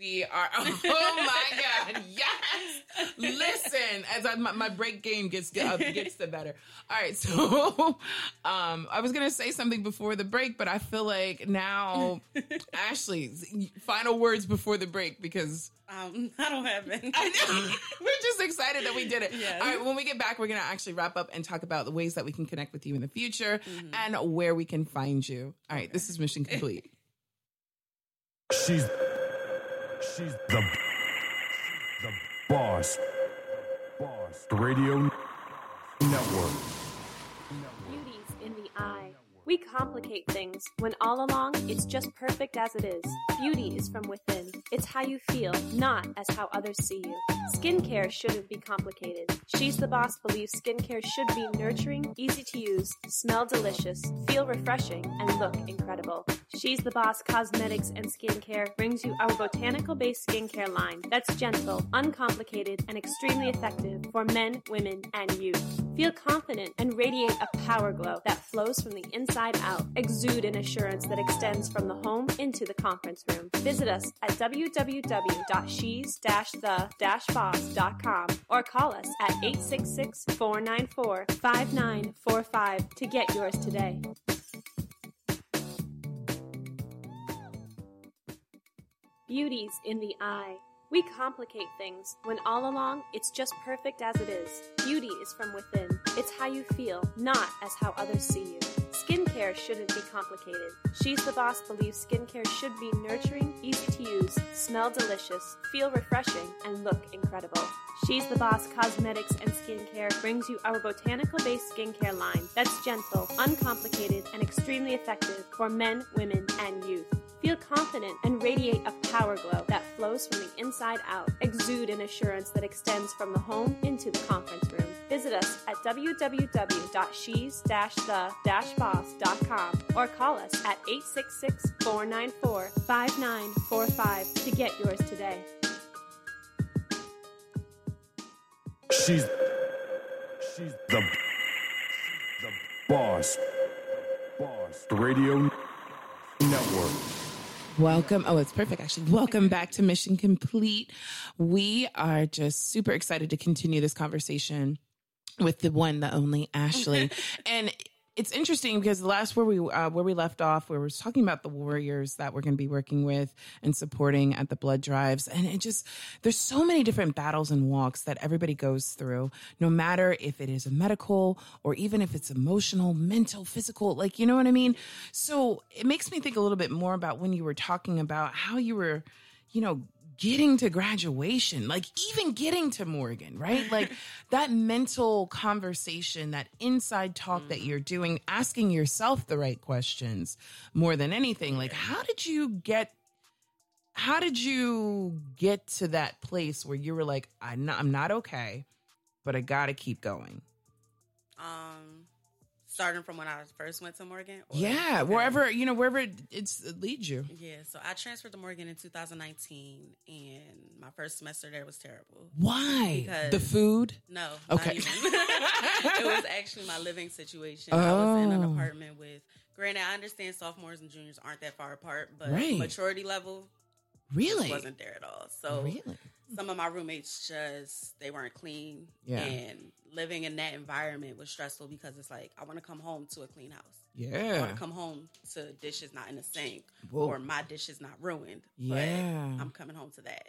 We are, oh my God, yes. Listen, as I, my, my break game gets up, gets the better. All right, so um, I was going to say something before the break, but I feel like now, Ashley, final words before the break because... Um, I don't have any. I know. We're just excited that we did it. Yes. All right, when we get back, we're going to actually wrap up and talk about the ways that we can connect with you in the future mm-hmm. and where we can find you. All right, okay. This is Mission Complete. She's... She's the, the boss. Boss. Radio Network. Beauties in the eye. We complicate things when all along it's just perfect as it is. Beauty is from within. It's how you feel, not as how others see you. Skincare shouldn't be complicated. She's the Boss believes skincare should be nurturing, easy to use, smell delicious, feel refreshing, and look incredible. She's the Boss Cosmetics and Skincare brings you our botanical-based skincare line that's gentle, uncomplicated, and extremely effective for men, women, and youth. Feel confident and radiate a power glow that flows from the inside out. Exude an assurance that extends from the home into the conference room. Visit us at w w w dot she's dash the dash boss dot com or call us at eight six six, four nine four, five nine four five to get yours today. Beauty's in the eye. We complicate things when all along it's just perfect as it is. Beauty is from within. It's how you feel, not as how others see you. Skincare shouldn't be complicated. She's the Boss believes skincare should be nurturing, easy to use, smell delicious, feel refreshing, and look incredible. She's the Boss Cosmetics and Skincare brings you our botanical-based skincare line that's gentle, uncomplicated, and extremely effective for men, women, and youth. Feel confident and radiate a power glow that flows from the inside out. Exude an assurance that extends from the home into the conference room. Visit us at w w w dot she's dash the dash boss dot com or call us at eight six six, four nine four, five nine four five to get yours today. She's, she's the, the boss. Boss. The Radio Network. Welcome. Oh, it's perfect, actually. Welcome back to Mission Complete. We are just super excited to continue this conversation with the one, the only Ashley. And it's interesting because the last where we uh, where we left off, we were talking about the warriors that we're going to be working with and supporting at the blood drives. And it just, there's so many different battles and walks that everybody goes through, no matter if it is a medical or even if it's emotional, mental, physical, like, you know what I mean? So it makes me think a little bit more about when you were talking about how you were, you know, getting to graduation, like even getting to Morgan, right? Like that mental conversation, that inside talk mm. that you're doing, asking yourself the right questions more than anything. Like, how did you get, how did you get to that place where you were like, I'm not, I'm not okay, but I got to keep going? Um, starting from when I first went to Morgan? Or yeah, wherever, you know, wherever it, it's, it leads you. Yeah, so I transferred to Morgan in two thousand nineteen, and my first semester there was terrible. Why? Because the food? No. Okay. It was actually my living situation. Oh. I was in an apartment with, granted, I understand sophomores and juniors aren't that far apart, but right. maturity level really wasn't there at all. So really? Some of my roommates just, they weren't clean. Yeah. And living in that environment was stressful because it's like, I want to come home to a clean house. Yeah. I want to come home to dishes not in the sink. Whoa. Or my dishes not ruined. Yeah. But I'm coming home to that.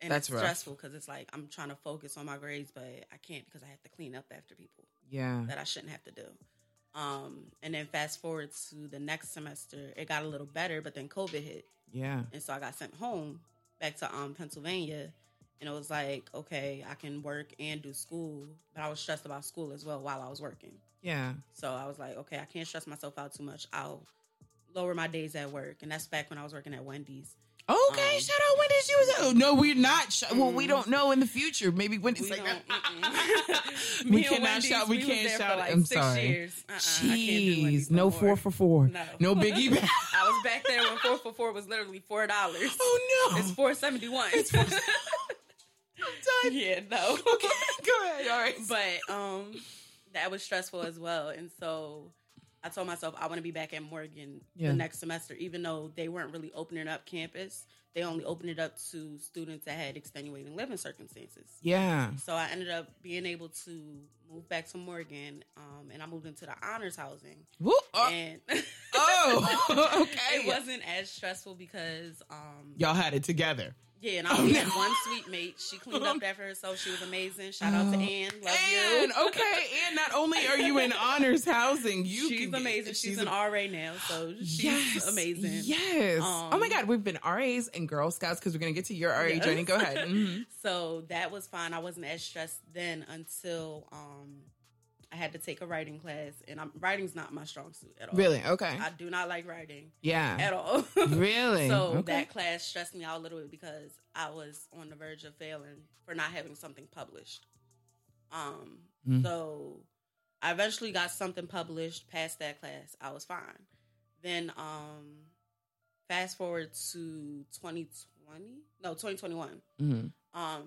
And that's it's rough. Stressful because it's like, I'm trying to focus on my grades, but I can't because I have to clean up after people. Yeah. That I shouldn't have to do. Um, and then fast forward to the next semester, it got a little better, but then COVID hit. Yeah. And so I got sent home back to um Pennsylvania. And it was like, okay, I can work and do school. But I was stressed about school as well while I was working. Yeah. So I was like, okay, I can't stress myself out too much. I'll lower my days at work. And that's back when I was working at Wendy's. Okay, um, shout out Wendy's. She was, oh, no, we're not. Sh- well, we don't know in the future. Maybe Wendy's like, we, we cannot Wendy's, shout. We, we can't shout. Like I'm sorry. Years. Uh-uh, Jeez, no, no four for four. No, no biggie. I was back there when four for four was literally four dollars. Oh no, it's four seventy one. I'm done. Yeah, no. Okay, go ahead. All right. But um, that was stressful as well. And so I told myself I want to be back at Morgan yeah. the next semester, even though they weren't really opening up campus. They only opened it up to students that had extenuating living circumstances. Yeah. So I ended up being able to move back to Morgan, um, and I moved into the honors housing. Woo! Oh, and oh okay. It wasn't as stressful because... Um, y'all had it together. Yeah, and I only oh, no. had one suite mate. She cleaned up after herself. She was amazing. Shout out to Ann. Love Ann, you. Okay. And not only are you in honors housing, you she's can amazing. Get, she's, she's an a... R A now, so she's yes, amazing. Yes. Um, oh my God, we've been R As and Girl Scouts because we're gonna get to your R A yes. journey. Go ahead. Mm-hmm. So that was fine. I wasn't as stressed then until um, I had to take a writing class, and I'm, writing's not my strong suit at all. Really? Okay. I do not like writing. Yeah. At all. Really? So okay. that class stressed me out a little bit because I was on the verge of failing for not having something published. Um. Mm. So I eventually got something published, passed that class. I was fine. Then um, fast forward to twenty twenty, no, twenty twenty-one, mm-hmm. um,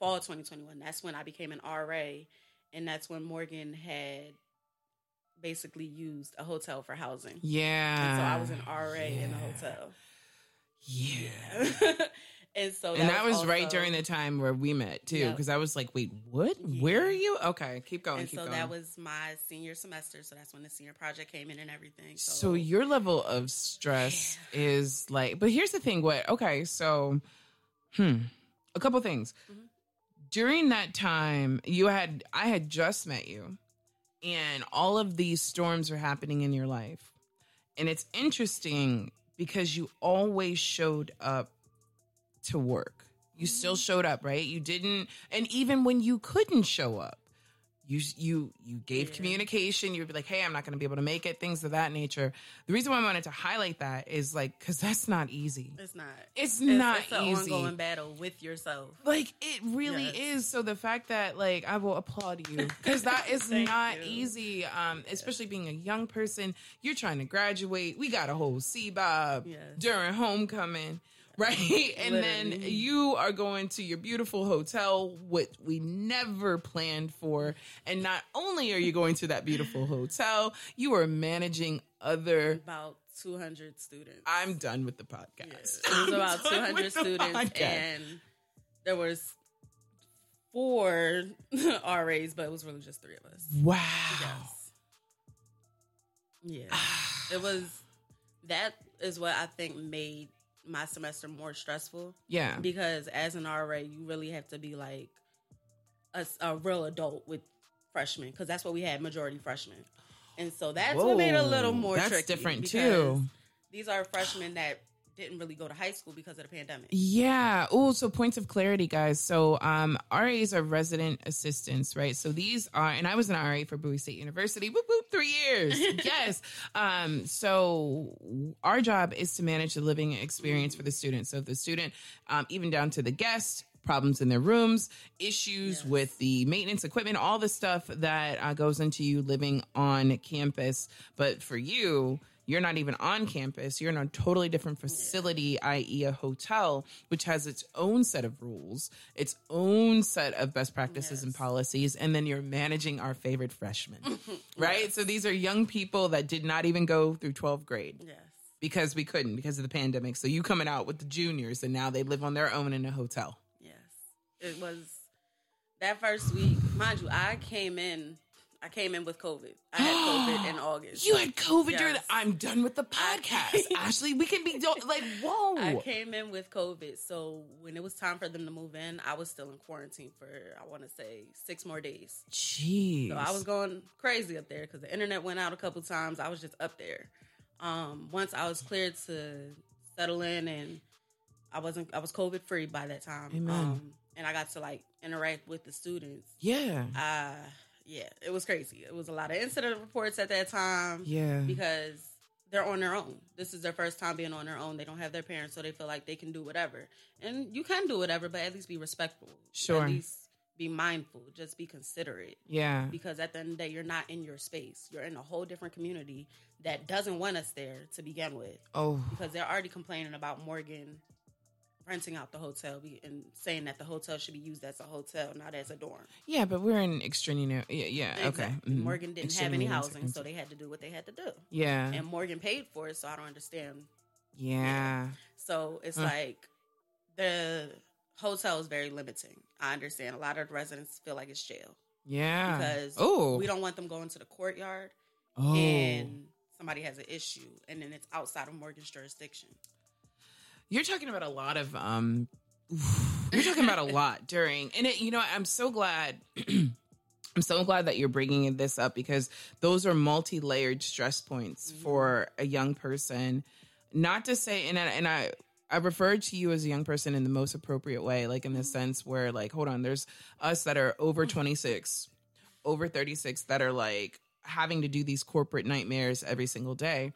fall twenty twenty-one. That's when I became an R A, and that's when Morgan had basically used a hotel for housing. Yeah. And so I was an R A yeah. in a hotel. Yeah. And so that and that was, was also, right during the time where we met, too, because yep. I was like, wait, what? Yeah. Where are you? Okay, keep going, and keep so going. So that was my senior semester, so that's when the senior project came in and everything. So, so your level of stress yeah. is like, but here's the thing, what, okay, so, hmm, a couple things. Mm-hmm. During that time, you had, I had just met you, and all of these storms are happening in your life. And it's interesting because you always showed up to work. You still showed up, right? You didn't, and even when you couldn't show up, you you you gave yeah. communication. You would be like, hey, I'm not going to be able to make it, things of that nature. The reason why I wanted to highlight that is like, because that's not easy. It's not. It's, it's not it's easy. It's an ongoing battle with yourself. Like, it really yes. is. So the fact that, like, I will applaud you, because that is not you. easy, um, yes. especially being a young person. You're trying to graduate. We got a whole C B O B yes. during homecoming. Right? And Literally. Then you are going to your beautiful hotel, which we never planned for. And not only are you going to that beautiful hotel, you are managing other... About two hundred students. I'm done with the podcast. Yeah. It was about two hundred students, and there was four R As, but it was really just three of us. Wow. Yes. Yeah. It was... That is what I think made my semester more stressful. Yeah. Because as an R A, you really have to be like a, a real adult with freshmen, because that's what we had, majority freshmen. And so that's Whoa, what made it a little more that's tricky. That's different too. These are freshmen that didn't really go to high school because of the pandemic. Yeah. Oh, so points of clarity, guys. So um, R As are resident assistants, right? So these are, and I was an R A for Bowie State University. Whoop, whoop, three years. Yes. Um, so our job is to manage the living experience for the student. So the student, um, even down to the guest, problems in their rooms, issues yes. with the maintenance equipment, all the stuff that uh, goes into you living on campus. But for you, you're not even on campus. You're in a totally different facility, that is a hotel, which has its own set of rules, its own set of best practices yes. and policies. And then you're managing our favorite freshmen, right? Yes. So these are young people that did not even go through twelfth grade yes. because we couldn't, because of the pandemic. So you coming out with the juniors, and now they live on their own in a hotel. Yes. It was that first week. Mind you, I came in. I came in with COVID. I had COVID in August. You had COVID yes. during the... I'm done with the podcast, Ashley. We can be... Like, whoa. I came in with COVID. So when it was time for them to move in, I was still in quarantine for, I want to say, six more days. Jeez. So I was going crazy up there because the internet went out a couple times. I was just up there. Um, once I was cleared to settle in, and I wasn't... I was COVID-free by that time. Amen. Um, and I got to, like, interact with the students. Yeah. Uh... Yeah, it was crazy. It was a lot of incident reports at that time. Yeah. Because they're on their own. This is their first time being on their own. They don't have their parents, so they feel like they can do whatever. And you can do whatever, but at least be respectful. Sure. At least be mindful. Just be considerate. Yeah. Because at the end of the day, you're not in your space. You're in a whole different community that doesn't want us there to begin with. Oh. Because they're already complaining about Morgan renting out the hotel and saying that the hotel should be used as a hotel, not as a dorm. Yeah, but we're in extraordinary... Yeah, yeah exactly. Okay. Morgan didn't have any housing, so they had to do what they had to do. Yeah. And Morgan paid for it, so I don't understand. Yeah. So it's huh. like the hotel is very limiting. I understand. A lot of residents feel like it's jail. Yeah. Because Ooh. we don't want them going to the courtyard oh. and somebody has an issue, and then it's outside of Morgan's jurisdiction. You're talking about a lot of, um, you're talking about a lot during, and it, you know, I'm so glad, I'm so glad that you're bringing this up, because those are multi-layered stress points mm-hmm. for a young person. Not to say, and I, and I, I refer to you as a young person in the most appropriate way, like in the sense where, like, hold on, there's us that are over twenty-six over thirty-six that are like having to do these corporate nightmares every single day.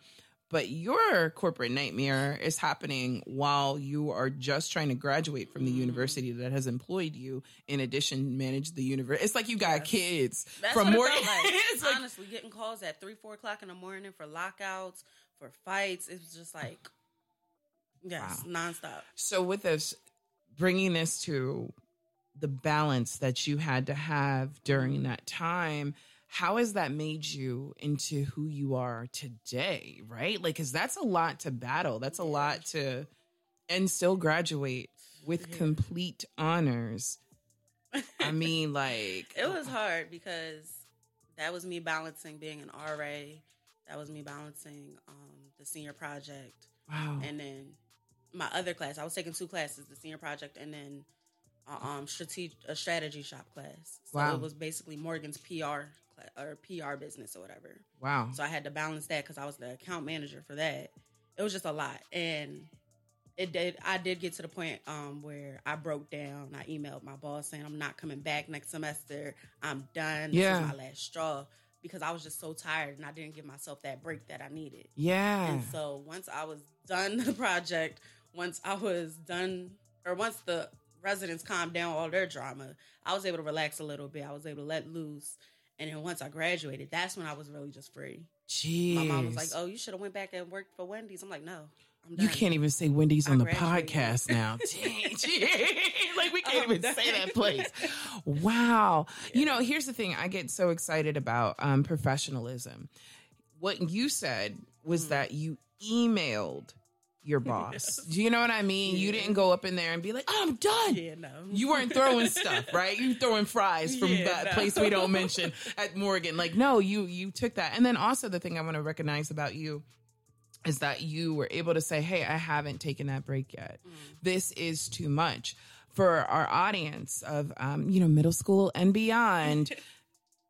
But your corporate nightmare is happening while you are just trying to graduate from the university that has employed you. In addition, manage the university. It's like you got yes. kids. That's from Morgan. Like. like, honestly, getting calls at three, four o'clock in the morning for lockouts, for fights. It was just like, yes, wow. nonstop. So with us bringing this to the balance that you had to have during that time, how has that made you into who you are today, right? Like, because that's a lot to battle. That's a lot to, and still graduate with complete honors. I mean, like. It was hard because that was me balancing being an R A. That was me balancing um, the senior project. Wow. And then my other class, I was taking two classes, the senior project and then uh, um, strategic, a strategy shop class. So wow. it was basically Morgan's P R or P R business or whatever. Wow. So I had to balance that because I was the account manager for that. It was just a lot. And it did. I did get to the point um, where I broke down. I emailed my boss saying, I'm not coming back next semester. I'm done. Yeah. This is my last straw. Because I was just so tired and I didn't give myself that break that I needed. Yeah. And so once I was done the project, once I was done, or once the residents calmed down all their drama, I was able to relax a little bit. I was able to let loose. And then once I graduated, that's when I was really just free. Jeez. My mom was like, oh, you should have went back and worked for Wendy's. I'm like, no, I'm done. You can't even say Wendy's I on the graduated. podcast now. Like, we can't I'm even done. say that place. Wow. Yeah. You know, here's the thing. I get so excited about um, professionalism. What you said was mm. that you emailed your boss. Yes. Do you know what I mean? Yeah. You didn't go up in there and be like, oh, I'm done. Yeah, no. You weren't throwing stuff, right? You throwing fries from yeah, that no. place we don't mention at Morgan. Like, no, you you took that. And then also the thing I want to recognize about you is that you were able to say, hey, I haven't taken that break yet. Mm. This is too much. For our audience of, um, you know, middle school and beyond,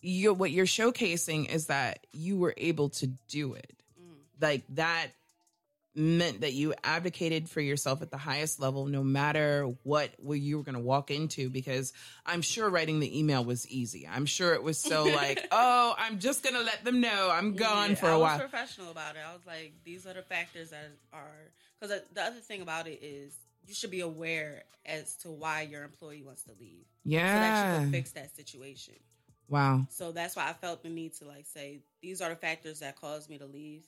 you, what you're showcasing is that you were able to do it. Mm. Like that meant that you advocated for yourself at the highest level, no matter what where you were going to walk into, because I'm sure writing the email was easy. I'm sure it was so like, oh, I'm just going to let them know I'm gone yeah, for a I while. I was professional about it. I was like, these are the factors that are, because the other thing about it is you should be aware as to why your employee wants to leave. Yeah. So that you can fix that situation. Wow. So that's why I felt the need to like say, these are the factors that caused me to leave.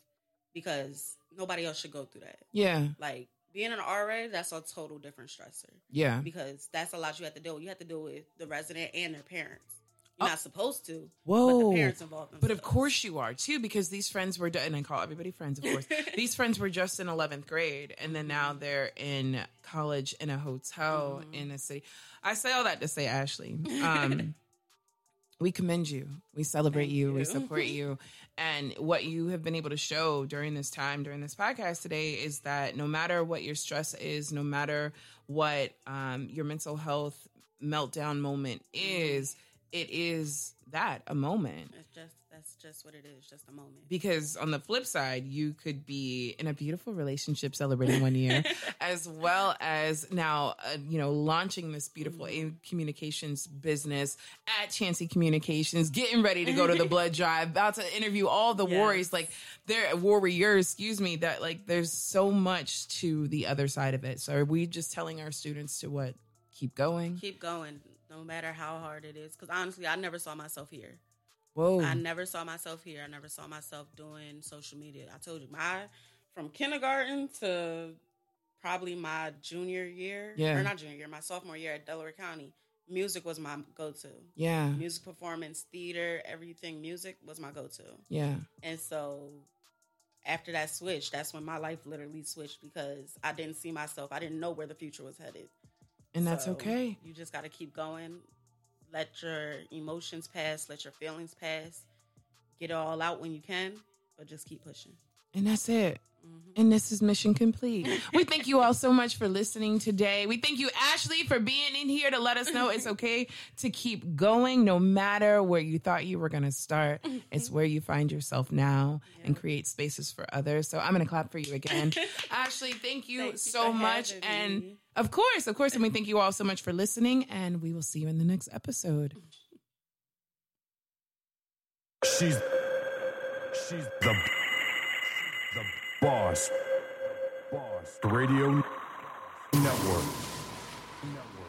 Because nobody else should go through that. Yeah. Like, being an R A, that's a total different stressor. Yeah. Because that's a lot you have to deal with. You have to deal with the resident and their parents. You're oh. not supposed to. Whoa. But the parents involved themselves. But of course you are, too, because these friends were... And I call everybody friends, of course. These friends were just in eleventh grade, and then now they're in college in a hotel mm-hmm. in a city. I say all that to say, Ashley... Um, we commend you. We celebrate you, you. We support you. And what you have been able to show during this time, during this podcast today, is that no matter what your stress is, no matter what um, your mental health meltdown moment is, it is that a moment. It's just that's just what it is, just a moment. Because on the flip side, you could be in a beautiful relationship celebrating one year, as well as now, uh, you know, launching this beautiful mm-hmm. A- communications business at Cheney Communications, getting ready to go to the blood drive, about to interview all the yes. warriors, like they're warriors, excuse me, that like there's so much to the other side of it. So are we just telling our students to what? Keep going. Keep going, no matter how hard it is. Because honestly, I never saw myself here. Whoa. I never saw myself here. I never saw myself doing social media. I told you, my from kindergarten to probably my junior year, yeah. or not junior year, my sophomore year at Delaware County, music was my go-to. Yeah. Music performance, theater, everything, music was my go-to. Yeah. And so after that switch, that's when my life literally switched because I didn't see myself. I didn't know where the future was headed. And that's so okay. You just got to keep going. Let your emotions pass. Let your feelings pass. Get it all out when you can, but just keep pushing. And that's it. Mm-hmm. And this is Mission Complete. We thank you all so much for listening today. We thank you, Ashley, for being in here to let us know it's okay to keep going no matter where you thought you were going to start. It's where you find yourself now yeah. and create spaces for others. So I'm going to clap for you again. Ashley, thank you thank so you much. And me. of course, of course. And we thank you all so much for listening. And we will see you in the next episode. She's she's the the boss. Boss Radio Network. Network.